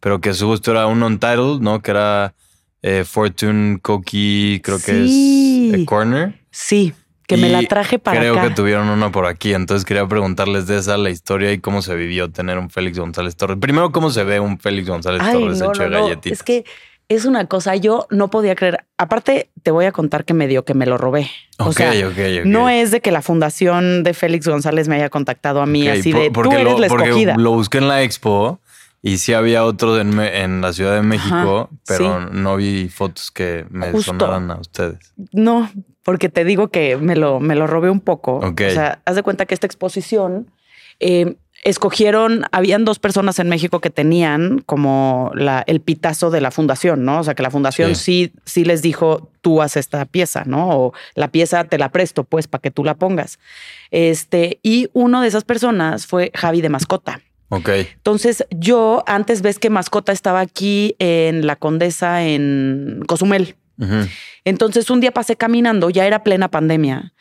pero que su gusto era un Untitled, ¿no? Que era eh, Fortune Cookie, creo que sí. es eh, Corner. Sí, que y me la traje para creo acá. Creo que tuvieron una por aquí, entonces quería preguntarles de esa la historia y cómo se vivió tener un Félix González Torres. Primero, ¿cómo se ve un Félix González Ay, Torres no, hecho de no, galletitas? No. Es que es una cosa, yo no podía creer. Aparte, te voy a contar que me dio que me lo robé. Okay, o sea, okay, okay. No es de que la fundación de Félix González me haya contactado a mí okay, así por, de, tú eres lo, la escogida. Porque lo busqué en la expo y sí había otro en, en la Ciudad de México, ajá, pero sí. no vi fotos que me Justo. sonaran a ustedes. No, porque te digo que me lo, me lo robé un poco. Okay. O sea, haz de cuenta que esta exposición eh, escogieron, habían dos personas en México que tenían como la, el pitazo de la fundación, ¿no? O sea, que la fundación sí. sí, sí les dijo, tú haz esta pieza, ¿no? O la pieza te la presto, pues, para que tú la pongas. Este, y uno de esas personas fue Javi de Mascota. Okay. Entonces yo, antes ves que Mascota estaba aquí en La Condesa, en Cozumel. Uh-huh. Entonces un día pasé caminando, ya era plena pandemia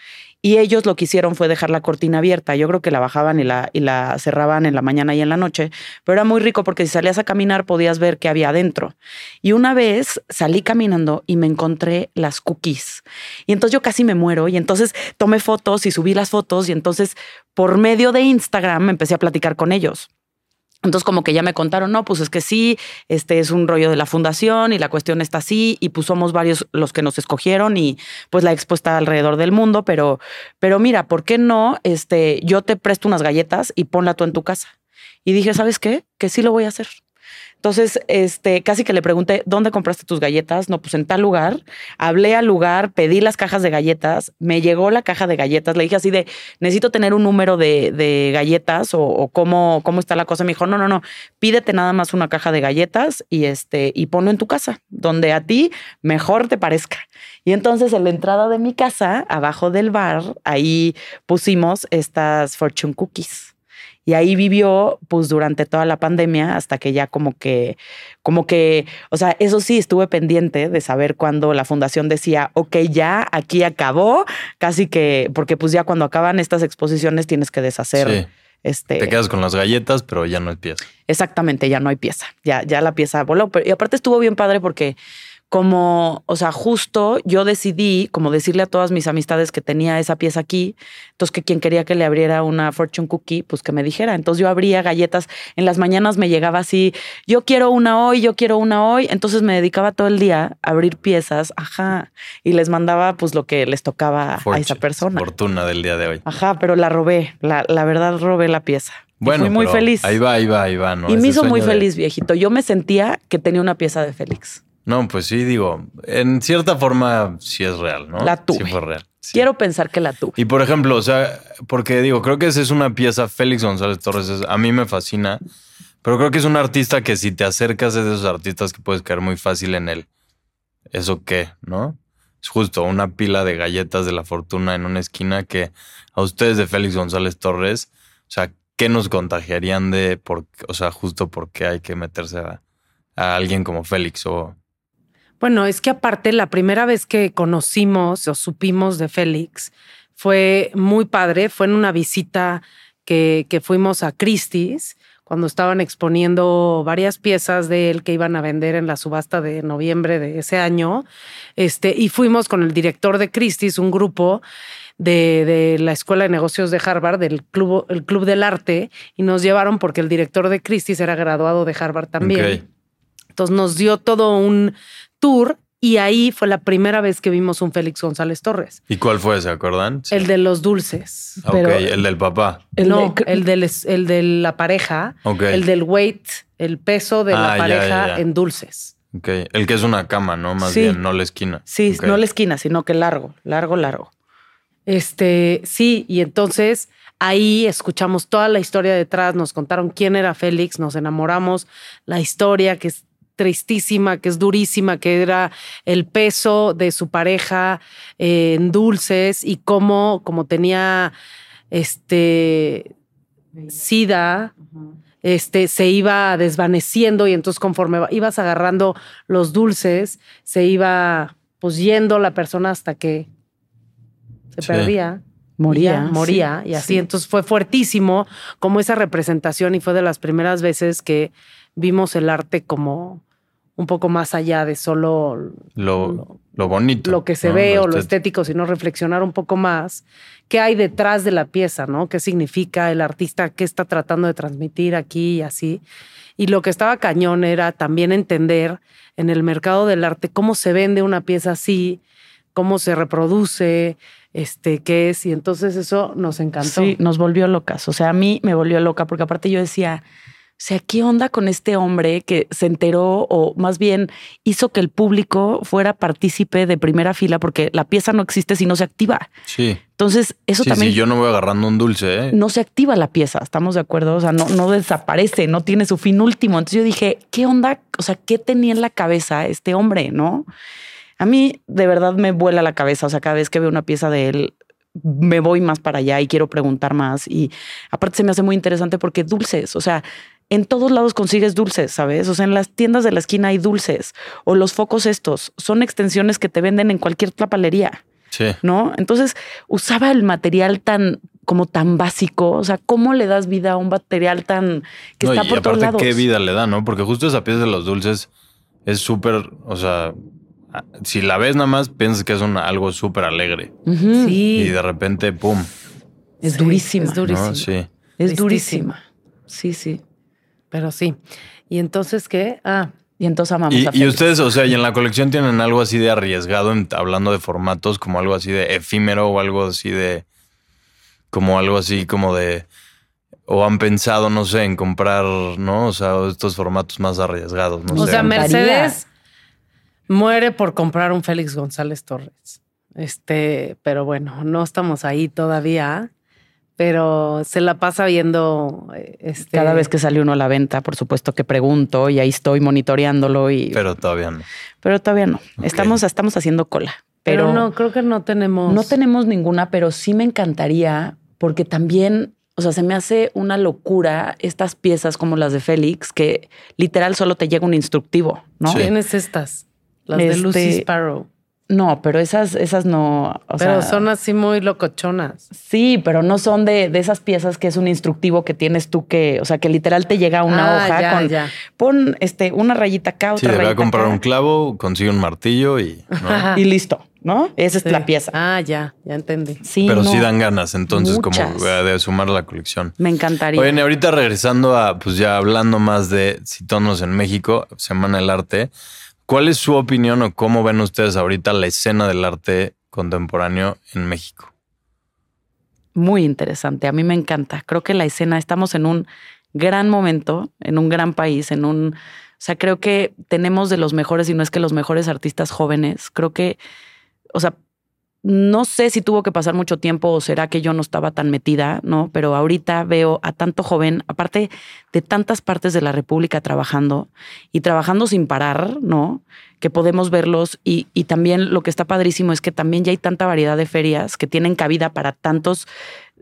y ellos lo que hicieron fue dejar la cortina abierta. Yo creo que la bajaban y la, y la cerraban en la mañana y en la noche, pero era muy rico porque si salías a caminar podías ver qué había adentro. Y una vez salí caminando y me encontré las cookies y entonces yo casi me muero y entonces tomé fotos y subí las fotos y entonces por medio de Instagram me empecé a platicar con ellos. Entonces como que ya me contaron, no, pues es que sí, este es un rollo de la fundación y la cuestión está así y pues somos varios los que nos escogieron y pues la expo está alrededor del mundo, pero, pero mira, ¿por qué no? Este, yo te presto unas galletas y ponla tú en tu casa. Y dije, ¿sabes qué? Que sí lo voy a hacer. Entonces, este, casi que le pregunté, ¿dónde compraste tus galletas? No, pues en tal lugar. Hablé al lugar, pedí las cajas de galletas, me llegó la caja de galletas. Le dije así de, necesito tener un número de, de galletas o, o cómo, cómo está la cosa. Me dijo, no, no, no, pídete nada más una caja de galletas y, este, y ponlo en tu casa, donde a ti mejor te parezca. Y entonces en la entrada de mi casa, abajo del bar, ahí pusimos estas Fortune Cookies. Y ahí vivió, pues, durante toda la pandemia hasta que ya como que, como que, o sea, eso sí, estuve pendiente de saber cuando la fundación decía, ok, ya aquí acabó, casi que, porque pues ya cuando acaban estas exposiciones tienes que deshacer. Sí. Este, te quedas con las galletas, pero ya no hay pieza. Exactamente, ya no hay pieza. Ya, ya la pieza voló. Pero, y aparte estuvo bien padre porque como, o sea, justo yo decidí como decirle a todas mis amistades que tenía esa pieza aquí, entonces que quien quería que le abriera una fortune cookie, pues que me dijera. Entonces yo abría galletas, en las mañanas me llegaba así, yo quiero una hoy, yo quiero una hoy, entonces me dedicaba todo el día a abrir piezas, ajá, y les mandaba pues lo que les tocaba fortune, a esa persona. Fortuna del día de hoy. Ajá, pero la robé, la, la verdad robé la pieza. Bueno, fui muy feliz. Ahí va, ahí va, ahí va. ¿No? Y me hizo muy feliz, de... viejito. Yo me sentía que tenía una pieza de Félix. No, pues sí, digo, en cierta forma sí es real, ¿no? La tuve. Sí fue real. Sí. Quiero pensar que la tuve. Y por ejemplo, o sea, porque digo, creo que esa es una pieza, Félix González-Torres, es, a mí me fascina, pero creo que es un artista que si te acercas es de esos artistas que puedes caer muy fácil en él. ¿Eso qué? ¿No? Es justo una pila de galletas de la fortuna en una esquina que a ustedes de Félix González-Torres, o sea, ¿qué nos contagiarían de, por, o sea, justo porque hay que meterse a, a alguien como Félix? O bueno, es que aparte la primera vez que conocimos o supimos de Félix fue muy padre, fue en una visita que, que fuimos a Christie's cuando estaban exponiendo varias piezas de él que iban a vender en la subasta de noviembre de ese año, este, y fuimos con el director de Christie's, un grupo De, de la Escuela de Negocios de Harvard, del club, el Club del Arte, y nos llevaron porque el director de Christie's era graduado de Harvard también. Okay. Entonces nos dio todo un tour y ahí fue la primera vez que vimos un Félix González-Torres. ¿Y cuál fue, se acuerdan? Sí. El de los dulces. Ok, pero el del papá. El no, de... el, del, el de la pareja, okay. El del weight, el peso de ah, la pareja ya, ya, ya. en dulces. Ok, el que es una cama, ¿no? Más sí. bien, no la esquina. Sí, okay. No la esquina, sino que largo, largo, largo. Este, sí, y entonces ahí escuchamos toda la historia detrás, nos contaron quién era Félix, nos enamoramos, la historia que es tristísima, que es durísima, que era el peso de su pareja eh, en dulces y cómo, como tenía este SIDA, uh-huh. Este, se iba desvaneciendo y entonces conforme ibas agarrando los dulces, se iba pues yendo la persona hasta que se sí. perdía, moría, moría sí, y así. Sí. Entonces fue fuertísimo como esa representación y fue de las primeras veces que vimos el arte como un poco más allá de solo lo, lo, lo bonito, lo que se no, ve lo o estético. Lo estético, sino reflexionar un poco más qué hay detrás de la pieza, ¿no? ¿Qué significa el artista? ¿Qué está tratando de transmitir aquí y así? Y lo que estaba cañón era también entender en el mercado del arte cómo se vende una pieza así, cómo se reproduce, este, qué es, y entonces eso nos encantó. Sí, nos volvió locas. O sea, a mí me volvió loca, porque aparte yo decía, o sea, ¿qué onda con este hombre que se enteró o más bien hizo que el público fuera partícipe de primera fila? Porque la pieza no existe si no se activa. Sí. Entonces, eso sí, también... Sí, yo no voy agarrando un dulce, ¿eh? No se activa la pieza, ¿estamos de acuerdo? O sea, no, no desaparece, no tiene su fin último. Entonces yo dije, ¿qué onda? O sea, ¿qué tenía en la cabeza este hombre, no? A mí de verdad me vuela la cabeza, o sea, cada vez que veo una pieza de él me voy más para allá y quiero preguntar más y aparte se me hace muy interesante porque dulces, o sea, en todos lados consigues dulces, ¿sabes? O sea, en las tiendas de la esquina hay dulces o los focos estos son extensiones que te venden en cualquier tlapalería, sí. ¿no? Entonces usaba el material tan... como tan básico, o sea, ¿cómo le das vida a un material tan... que no, está por todos lados? Y aparte qué vida le da, ¿no? Porque justo esa pieza de los dulces es súper, o sea... Si la ves nada más, piensas que es una, algo súper alegre. Uh-huh. Sí. Y de repente, ¡pum! Es sí, durísima. Es durísima. ¿No? Sí. Es durísima. Sí, sí. Pero sí. ¿Y entonces qué? Ah, y entonces amamos y, a Félix. Y ustedes, o sea, ¿y en la colección tienen algo así de arriesgado, en, hablando de formatos, como algo así de efímero o algo así de... como algo así como de... o han pensado, no sé, en comprar, ¿no? O sea, estos formatos más arriesgados. No o sé, sea, Mercedes... muere por comprar un Félix González-Torres. Este, pero bueno, no estamos ahí todavía, pero se la pasa viendo... Este... Cada vez que sale uno a la venta, por supuesto que pregunto y ahí estoy monitoreándolo. Y... Pero todavía no. Pero todavía no. Okay. Estamos, estamos haciendo cola. Pero, pero no, creo que no tenemos... No tenemos ninguna, pero sí me encantaría porque también... O sea, se me hace una locura estas piezas como las de Félix que literal solo te llega un instructivo, ¿no? Sí. Tienes estas. Las este, de Lucy Sparrow. No, pero esas, esas no... O pero sea, son así muy locochonas. Sí, pero no son de, de esas piezas que es un instructivo que tienes tú que... O sea, que literal te llega una ah, hoja ya, con... Ya. Pon este, una rayita acá, otra sí, rayita acá. Sí, voy a comprar acá. Un clavo, consigue un martillo y... ¿no? Y listo, ¿no? Esa sí. es la pieza. Ah, ya, ya entendí. Sí, pero no, sí dan ganas, entonces, muchas. Como de sumar la colección. Me encantaría. Oye, ahorita regresando a... Pues ya hablando más de Citonos en México, Semana del Arte... ¿Cuál es su opinión o cómo ven ustedes ahorita la escena del arte contemporáneo en México? Muy interesante. A mí me encanta. Creo que la escena, estamos en un gran momento, en un gran país, en un... O sea, creo que tenemos de los mejores, y no es que los mejores artistas jóvenes. Creo que, o sea, no sé si tuvo que pasar mucho tiempo o será que yo no estaba tan metida, ¿no? Pero ahorita veo a tanto joven, aparte de tantas partes de la República trabajando y trabajando sin parar, ¿no? Que podemos verlos y, y también lo que está padrísimo es que también ya hay tanta variedad de ferias que tienen cabida para tantos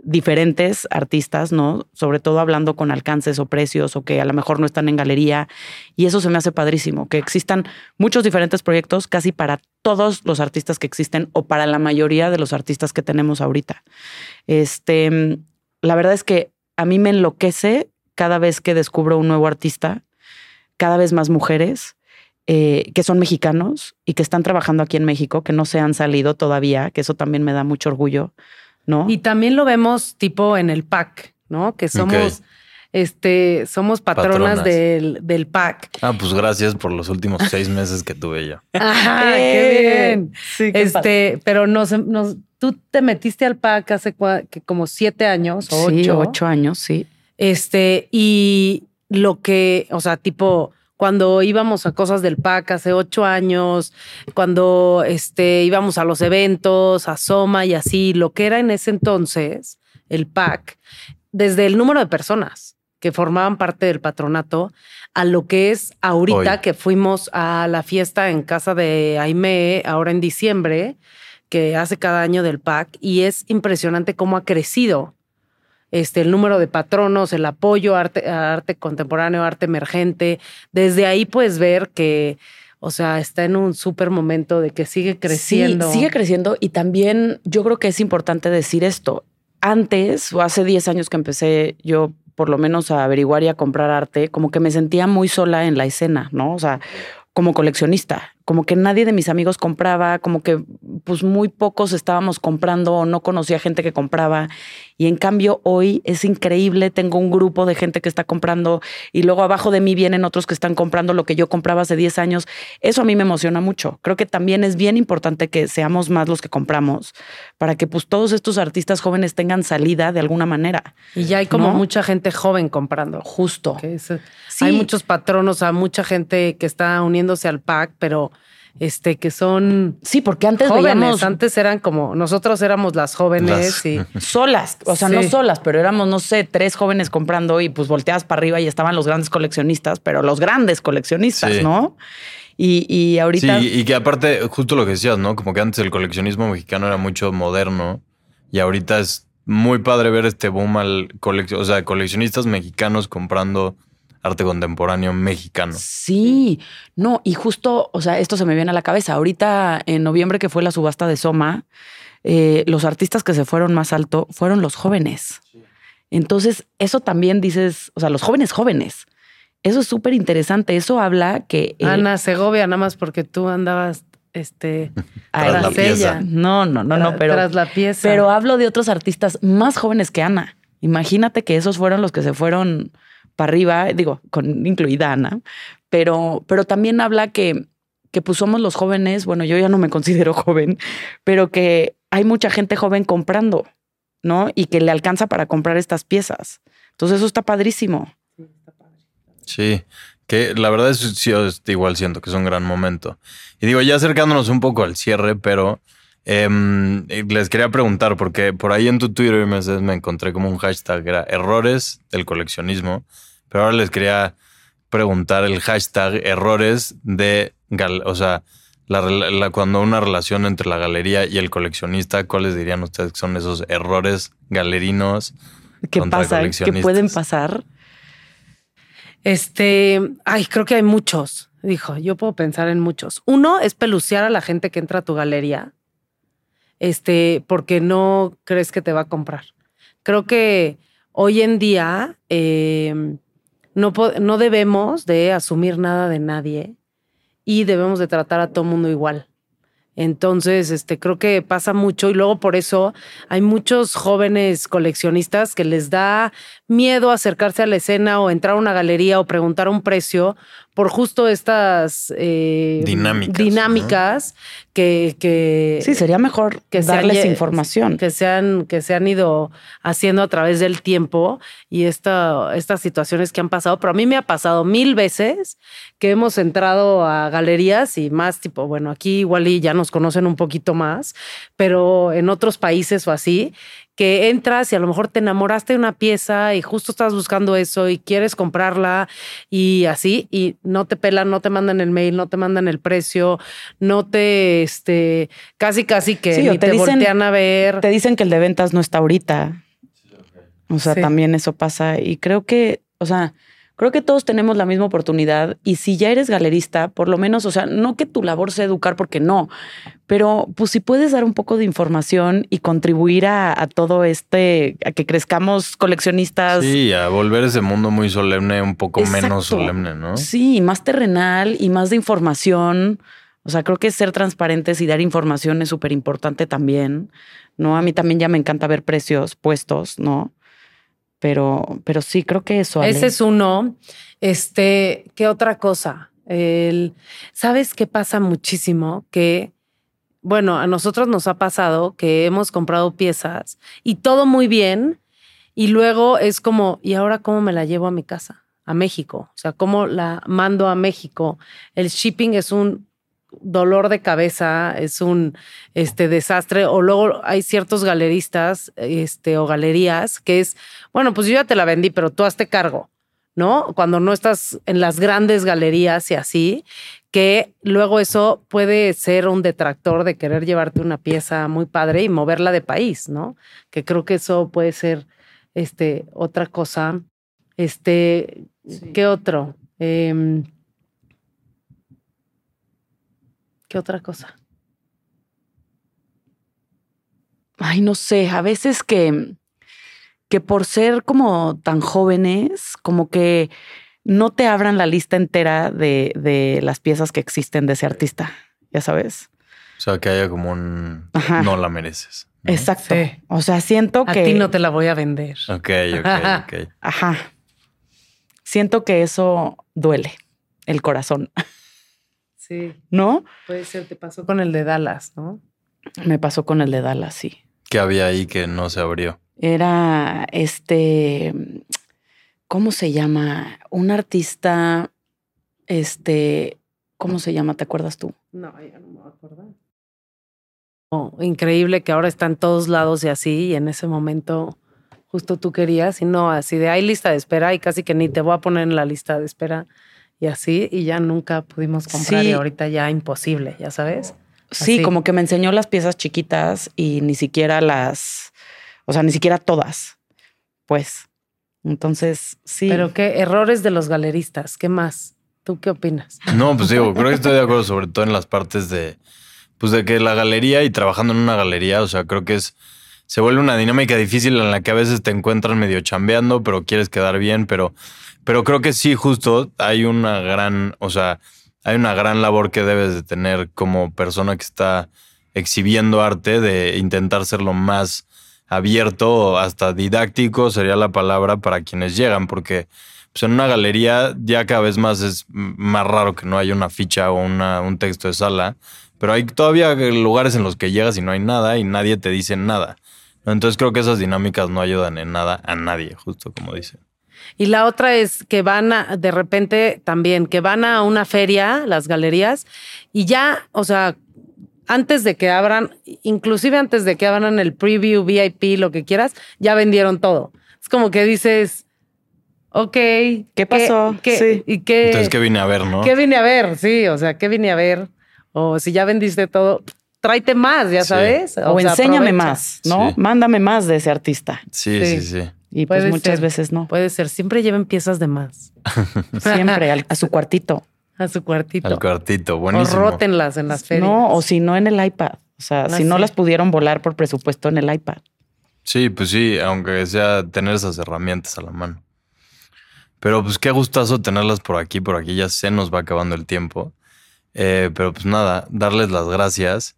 diferentes artistas, ¿no? Sobre todo hablando con alcances o precios o que a lo mejor no están en galería, y eso se me hace padrísimo, que existan muchos diferentes proyectos casi para todos los artistas que existen o para la mayoría de los artistas que tenemos ahorita. Este, la verdad es que a mí me enloquece cada vez que descubro un nuevo artista, cada vez más mujeres eh, que son mexicanos y que están trabajando aquí en México, que no se han salido todavía, que eso también me da mucho orgullo, ¿no? Y también lo vemos tipo en el P A C, ¿no? Que somos, okay. este, somos patronas, patronas. Del, del P A C. Ah, pues gracias por los últimos seis meses que tuve yo. ¡Ajá! ¡Qué bien! Sí, qué este, padre. Pero nos, nos, tú te metiste al P A C hace cua, que como siete años, o sí, ocho. ocho años, sí. Este, y lo que, o sea, tipo... Cuando íbamos a cosas del P A C hace ocho años, cuando este, íbamos a los eventos, a Soma y así, lo que era en ese entonces el P A C, desde el número de personas que formaban parte del patronato a lo que es ahorita. Hoy, que fuimos a la fiesta en casa de Aimee, ahora en diciembre, que hace cada año del P A C, y es impresionante cómo ha crecido. Este, el número de patronos, el apoyo a arte, a arte contemporáneo, arte emergente. Desde ahí puedes ver que, o sea, está en un súper momento de que sigue creciendo. Sí, sigue creciendo, y también yo creo que es importante decir esto. Antes, o hace diez años que empecé yo por lo menos a averiguar y a comprar arte, como que me sentía muy sola en la escena, ¿no? O sea, como coleccionista, como que nadie de mis amigos compraba, como que pues muy pocos estábamos comprando o no conocía gente que compraba. Y en cambio hoy es increíble, tengo un grupo de gente que está comprando y luego abajo de mí vienen otros que están comprando lo que yo compraba hace diez años. Eso a mí me emociona mucho. Creo que también es bien importante que seamos más los que compramos para que pues todos estos artistas jóvenes tengan salida de alguna manera. Y ya hay como, ¿no?, mucha gente joven comprando. Justo. Okay, sí. Sí. Hay muchos patronos, hay mucha gente que está uniéndose al P A C, pero... Este, que son... Sí, porque antes jóvenes, veíamos... Antes eran como... Nosotros éramos las jóvenes las... y... Solas, o sea, sí. no solas, pero éramos, no sé, tres jóvenes comprando y pues volteabas para arriba y estaban los grandes coleccionistas, pero los grandes coleccionistas, sí. ¿no? Y, y ahorita... Sí, y que aparte, justo lo que decías, ¿no? Como que antes el coleccionismo mexicano era mucho moderno y ahorita es muy padre ver este boom al... Colec... O sea, coleccionistas mexicanos comprando... Arte contemporáneo mexicano. Sí, no, y justo, o sea, esto se me viene a la cabeza. Ahorita, en noviembre, que fue la subasta de Soma, eh, los artistas que se fueron más alto fueron los jóvenes. Entonces, eso también dices, o sea, los jóvenes jóvenes. Eso es súper interesante. Eso habla que... Eh, Ana Segovia, nada más porque tú andabas... Este, tras la pieza. Ella. No, no, no, no, pero... Tras la pieza. Pero hablo de otros artistas más jóvenes que Ana. Imagínate que esos fueron los que se fueron... para arriba, digo, con incluida Ana, pero, pero también habla que, que pues somos los jóvenes, bueno, yo ya no me considero joven, pero que hay mucha gente joven comprando, ¿no? Y que le alcanza para comprar estas piezas. Entonces eso está padrísimo. Sí, que la verdad es sí, igual siento que es un gran momento. Y digo, ya acercándonos un poco al cierre, pero eh, les quería preguntar, porque por ahí en tu Twitter me encontré como un hashtag, era errores del coleccionismo. Pero ahora les quería preguntar el hashtag errores de, o sea, la, la, cuando una relación entre la galería y el coleccionista, ¿cuáles dirían ustedes que son esos errores galerinos que pasan, que pueden pasar? Este, ay, creo que hay muchos. Dijo, yo puedo pensar en muchos. Uno es pelucear a la gente que entra a tu galería, este, porque no crees que te va a comprar. Creo que hoy en día eh, no, no debemos de asumir nada de nadie y debemos de tratar a todo mundo igual. Entonces, este, creo que pasa mucho y luego por eso hay muchos jóvenes coleccionistas que les da miedo acercarse a la escena o entrar a una galería o preguntar un precio por justo estas eh, dinámicas, dinámicas ¿no? que, que... Sí, sería mejor que darles se, información. Que se, han, que se han ido haciendo a través del tiempo y esta, estas situaciones que han pasado. Pero a mí me ha pasado mil veces que hemos entrado a galerías y más tipo, bueno, aquí igual y ya nos conocen un poquito más, pero en otros países o así... que entras y a lo mejor te enamoraste de una pieza y justo estás buscando eso y quieres comprarla y así, y no te pelan, no te mandan el mail, no te mandan el precio, no te, este, casi casi que sí, ni te, te dicen, voltean a ver. Te dicen que el de ventas no está ahorita. O sea, sí. También eso pasa y creo que, o sea, creo que todos tenemos la misma oportunidad y si ya eres galerista, por lo menos, o sea, no que tu labor sea educar porque no, pero pues si puedes dar un poco de información y contribuir a, a todo este, a que crezcamos coleccionistas. Sí, a volver ese mundo muy solemne, un poco Exacto. menos solemne, ¿no? Sí, más terrenal y más de información. O sea, creo que ser transparentes y dar información es súper importante también, ¿no? A mí también ya me encanta ver precios puestos, ¿no? Pero, pero sí, creo que eso. Ale. Ese es uno. Este, ¿qué otra cosa? El, ¿sabes qué pasa muchísimo? Que, bueno, a nosotros nos ha pasado que hemos comprado piezas y todo muy bien. Y luego es como, ¿y ahora cómo me la llevo a mi casa? A México. O sea, ¿cómo la mando a México? El shipping es un dolor de cabeza, es un este, desastre, o luego hay ciertos galeristas este, o galerías que es, bueno, pues yo ya te la vendí, pero tú hazte cargo, ¿no? Cuando no estás en las grandes galerías y así, que luego eso puede ser un detractor de querer llevarte una pieza muy padre y moverla de país, ¿no? Que creo que eso puede ser este, otra cosa. Este, sí. ¿Qué otro? Eh, ¿Qué otra cosa? Ay, no sé. A veces que, que por ser como tan jóvenes, como que no te abran la lista entera de, de las piezas que existen de ese artista. ¿Ya sabes? O sea, que haya como un... Ajá. No la mereces, ¿no? Exacto. Sí. O sea, siento a que... A ti no te la voy a vender. Ok, ok, ok. Ajá. Siento que eso duele el corazón. Sí. ¿No? Puede ser, te pasó con el de Dallas, ¿no? Me pasó con el de Dallas, sí. ¿Qué había ahí que no se abrió? Era este, ¿cómo se llama? Un artista, este, ¿cómo se llama? ¿Te acuerdas tú? No, ya no me voy a acordar. Oh, increíble que ahora está en todos lados y así, y en ese momento justo tú querías, y no, así de hay lista de espera y casi que ni te voy a poner en la lista de espera. Y así, y ya nunca pudimos comprar sí. Y ahorita ya imposible, ¿ya sabes? Así. Sí, como que me enseñó las piezas chiquitas y ni siquiera las, o sea, ni siquiera todas, pues. Entonces, sí. Pero qué errores de los galeristas, ¿qué más? ¿Tú qué opinas? No, pues digo, creo que estoy de acuerdo sobre todo en las partes de, pues de que la galería y trabajando en una galería, o sea, creo que es, se vuelve una dinámica difícil en la que a veces te encuentras medio chambeando, pero quieres quedar bien, pero... Pero creo que sí, justo hay una gran, o sea, hay una gran labor que debes de tener como persona que está exhibiendo arte, de intentar ser lo más abierto, hasta didáctico sería la palabra para quienes llegan, porque pues, en una galería ya cada vez más es más raro que no haya una ficha o una, un texto de sala, pero hay todavía lugares en los que llegas y no hay nada y nadie te dice nada. Entonces creo que esas dinámicas no ayudan en nada a nadie, justo como dicen. Y la otra es que van a, de repente también, que van a una feria, las galerías, y ya, o sea, antes de que abran, inclusive antes de que abran el preview, V I P, lo que quieras, ya vendieron todo. Es como que dices, ok. ¿Qué pasó? ¿Qué, sí. ¿Y qué, entonces, ¿qué vine a ver, no? ¿Qué vine a ver? Sí, o sea, ¿qué vine a ver? O si ya vendiste todo... Tráete más, ya sí. sabes. O, o sea, enséñame aprovecha. Más, ¿no? Sí. Mándame más de ese artista. Sí, sí, sí. sí. Y puede pues muchas ser. Veces no. Puede ser. Siempre lleven piezas de más. Siempre al, a su cuartito. A su cuartito. Al cuartito, buenísimo. O rótenlas en las ferias. No, o si no en el iPad. O sea, ah, si sí. no las pudieron volar por presupuesto en el iPad. Sí, pues sí, aunque sea tener esas herramientas a la mano. Pero pues qué gustazo tenerlas por aquí, por aquí. Ya se nos va acabando el tiempo. Eh, pero pues nada, darles las gracias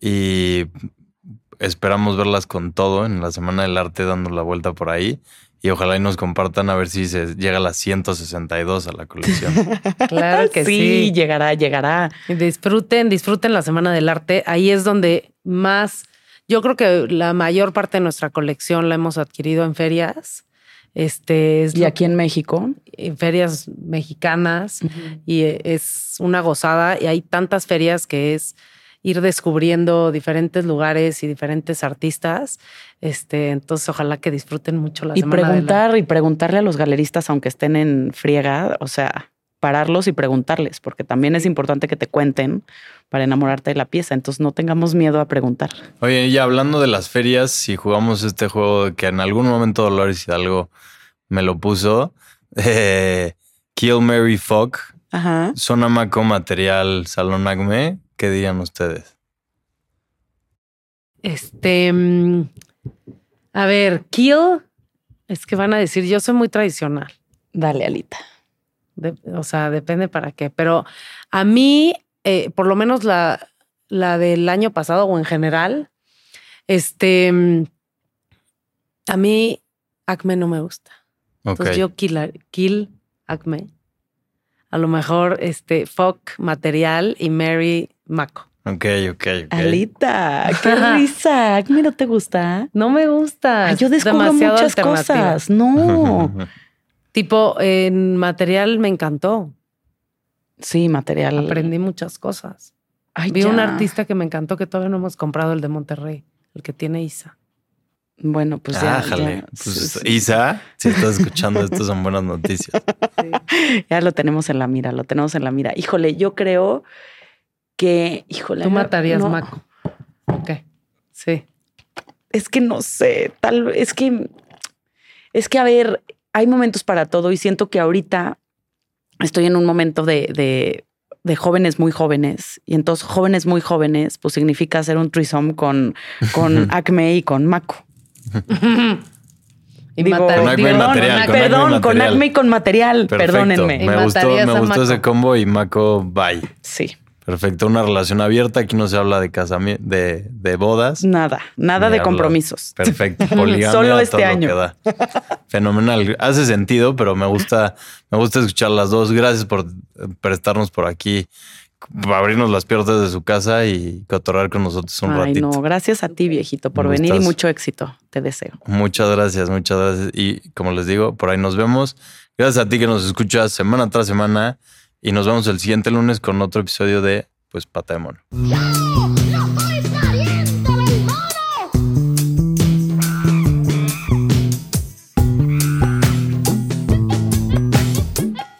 y esperamos verlas con todo en la Semana del Arte dando la vuelta por ahí. Y ojalá y nos compartan a ver si se llega a las ciento sesenta y dos a la colección. Claro que sí, sí. Llegará, llegará. Disfruten, disfruten la Semana del Arte. Ahí es donde más... Yo creo que la mayor parte de nuestra colección la hemos adquirido en ferias. Este, es ¿Y aquí en México? En ferias mexicanas. Uh-huh. Y es una gozada. Y hay tantas ferias que es... ir descubriendo diferentes lugares y diferentes artistas. Este, entonces, ojalá que disfruten mucho la y semana. Preguntar, la... Y preguntarle a los galeristas, aunque estén en friega, o sea, pararlos y preguntarles, porque también es importante que te cuenten para enamorarte de la pieza. Entonces, no tengamos miedo a preguntar. Oye, y hablando de las ferias, si jugamos este juego que en algún momento Dolores Hidalgo me lo puso, eh, Kill, Marry, Fuck, ajá. Zona Maco, Material, Salón ACME, ¿qué dirían ustedes? Este, a ver, kill, es que van a decir, yo soy muy tradicional. Dale, Alita. De, o sea, depende para qué. Pero a mí, eh, por lo menos la, la del año pasado o en general, este, a mí ACME no me gusta. Okay. Entonces yo kill, kill ACME. A lo mejor este fuck material y marry Maco. Ok, ok, ok. Alita, qué risa. ACME no te gusta. No me gusta. Ay, yo descubro demasiado muchas cosas. No. Tipo, en material me encantó. Sí, material. Aprendí muchas cosas. Ay, Vi ya. un artista que me encantó que todavía no hemos comprado, el de Monterrey, el que tiene Isa. Bueno, pues ah, ya, ya. Pues, Isa, si estás escuchando esto, son buenas noticias. Sí. Ya lo tenemos en la mira, lo tenemos en la mira. Híjole, yo creo que... Híjole, Tú matarías no. Maco. Ok, sí. Es que no sé, tal vez... Es que, es que, a ver, hay momentos para todo y siento que ahorita estoy en un momento de... de de jóvenes muy jóvenes. Y entonces jóvenes muy jóvenes, pues significa hacer un threesome con, con ACME y con Maco. Y digo, matar, con ACME digo, material, no, con perdón, ACME con ACME y con material. Perfecto. Perdónenme. Me y gustó, me gustó ese combo y Maco, bye. Sí. Perfecto. Una relación abierta. Aquí no se habla de casamiento, de, de bodas. Nada, nada de habla. compromisos. Perfecto. Poligamia. Solo este todo año. Lo que da. Fenomenal. Hace sentido, pero me gusta, me gusta escuchar las dos. Gracias por prestarnos por aquí, por abrirnos las puertas de su casa y cotorrar con nosotros un Ay, ratito. No, gracias a ti, viejito, por venir estás? y mucho éxito. Te deseo. Muchas gracias, muchas gracias. Y como les digo, por ahí nos vemos. Gracias a ti que nos escuchas semana tras semana. Y nos vemos el siguiente lunes con otro episodio de pues Pata de Mono.